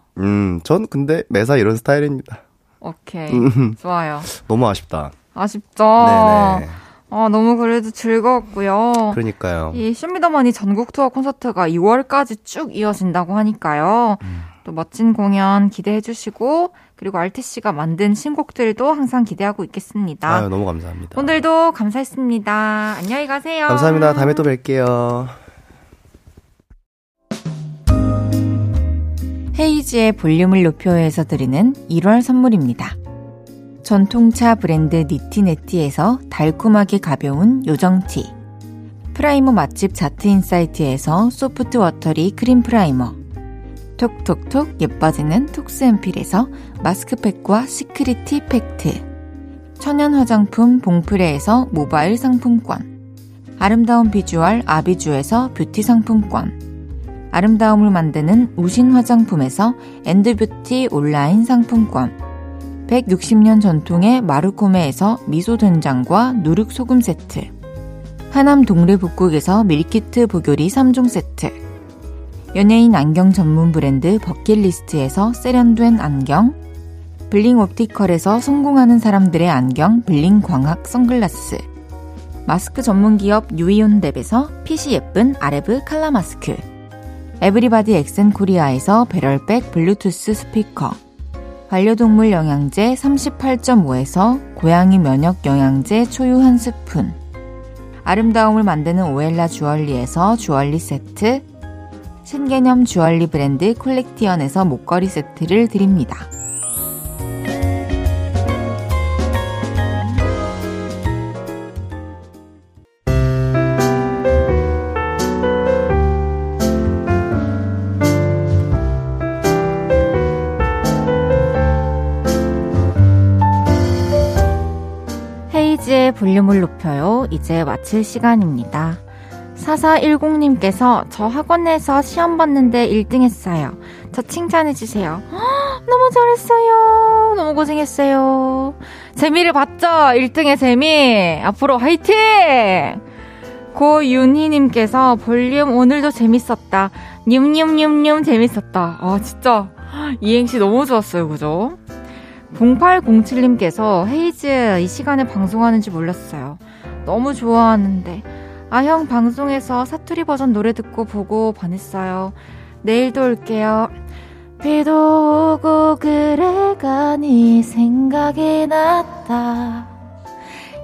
전 근데 매사 이런 스타일입니다. 오케이. 좋아요. 너무 아쉽다. 아쉽죠? 네네. 너무 그래도 즐거웠고요. 그러니까요. 이 쇼미더머니 전국 투어 콘서트가 2월까지 쭉 이어진다고 하니까요. 또 멋진 공연 기대해 주시고 그리고 RTC가 만든 신곡들도 항상 기대하고 있겠습니다. 아유, 너무 감사합니다. 오늘도 감사했습니다. 안녕히 가세요. 감사합니다. 다음에 또 뵐게요. 헤이즈의 볼륨을 높여서 드리는 1월 선물입니다. 전통차 브랜드 니티네티에서 달콤하게 가벼운 요정티, 프라이머 맛집 자트인사이트에서 소프트워터리 크림 프라이머, 톡톡톡 예뻐지는 톡스앰필에서 마스크팩과 시크릿 티팩트, 천연 화장품 봉프레에서 모바일 상품권, 아름다운 비주얼 아비주에서 뷰티 상품권, 아름다움을 만드는 우신 화장품에서 엔드뷰티 온라인 상품권, 160년 전통의 마루코메에서 미소된장과 누룩소금 세트, 하남 동래북국에서 밀키트 보교리 3종 세트, 연예인 안경 전문 브랜드 버킷리스트에서 세련된 안경, 블링 옵티컬에서 성공하는 사람들의 안경 블링 광학 선글라스, 마스크 전문기업 유이온랩에서 핏이 예쁜 아레브 칼라 마스크, 에브리바디 엑센코리아에서 배럴백 블루투스 스피커, 반려동물 영양제 38.5에서 고양이 면역 영양제 초유 한 스푼, 아름다움을 만드는 오엘라 주얼리에서 주얼리 세트, 신개념 주얼리 브랜드 콜렉티언에서 목걸이 세트를 드립니다. 볼륨을 높여요. 이제 마칠 시간입니다. 4410님께서 저 학원에서 시험 봤는데 1등 했어요. 저 칭찬해주세요. 허, 너무 잘했어요. 너무 고생했어요. 재미를 봤죠? 1등의 재미. 앞으로 화이팅! 고윤희님께서 볼륨 오늘도 재밌었다. 뇸뇸뇸뇸 재밌었다. 아 진짜 이행시 너무 좋았어요. 그죠? 0807님께서 헤이즈 이 시간에 방송하는지 몰랐어요. 너무 좋아하는데 아형 방송에서 사투리 버전 노래 듣고 보고 반했어요. 내일도 올게요. 비도 오고 그래가 네 생각이 났다.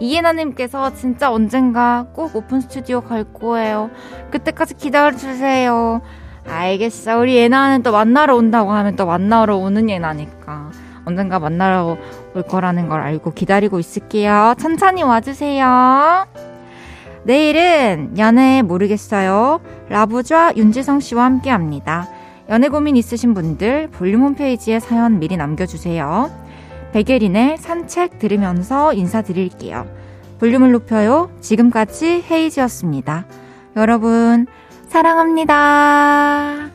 이예나님께서 진짜 언젠가 꼭 오픈 스튜디오 갈 거예요. 그때까지 기다려주세요. 알겠어. 우리 예나는 또 만나러 온다고 하면 또 만나러 오는 예나니까 언젠가 만나러 올 거라는 걸 알고 기다리고 있을게요. 천천히 와주세요. 내일은 연애 모르겠어요. 라부좌 윤지성 씨와 함께합니다. 연애 고민 있으신 분들 볼륨 홈페이지에 사연 미리 남겨주세요. 백예린의 산책 들으면서 인사드릴게요. 볼륨을 높여요. 지금까지 헤이즈였습니다. 여러분 사랑합니다.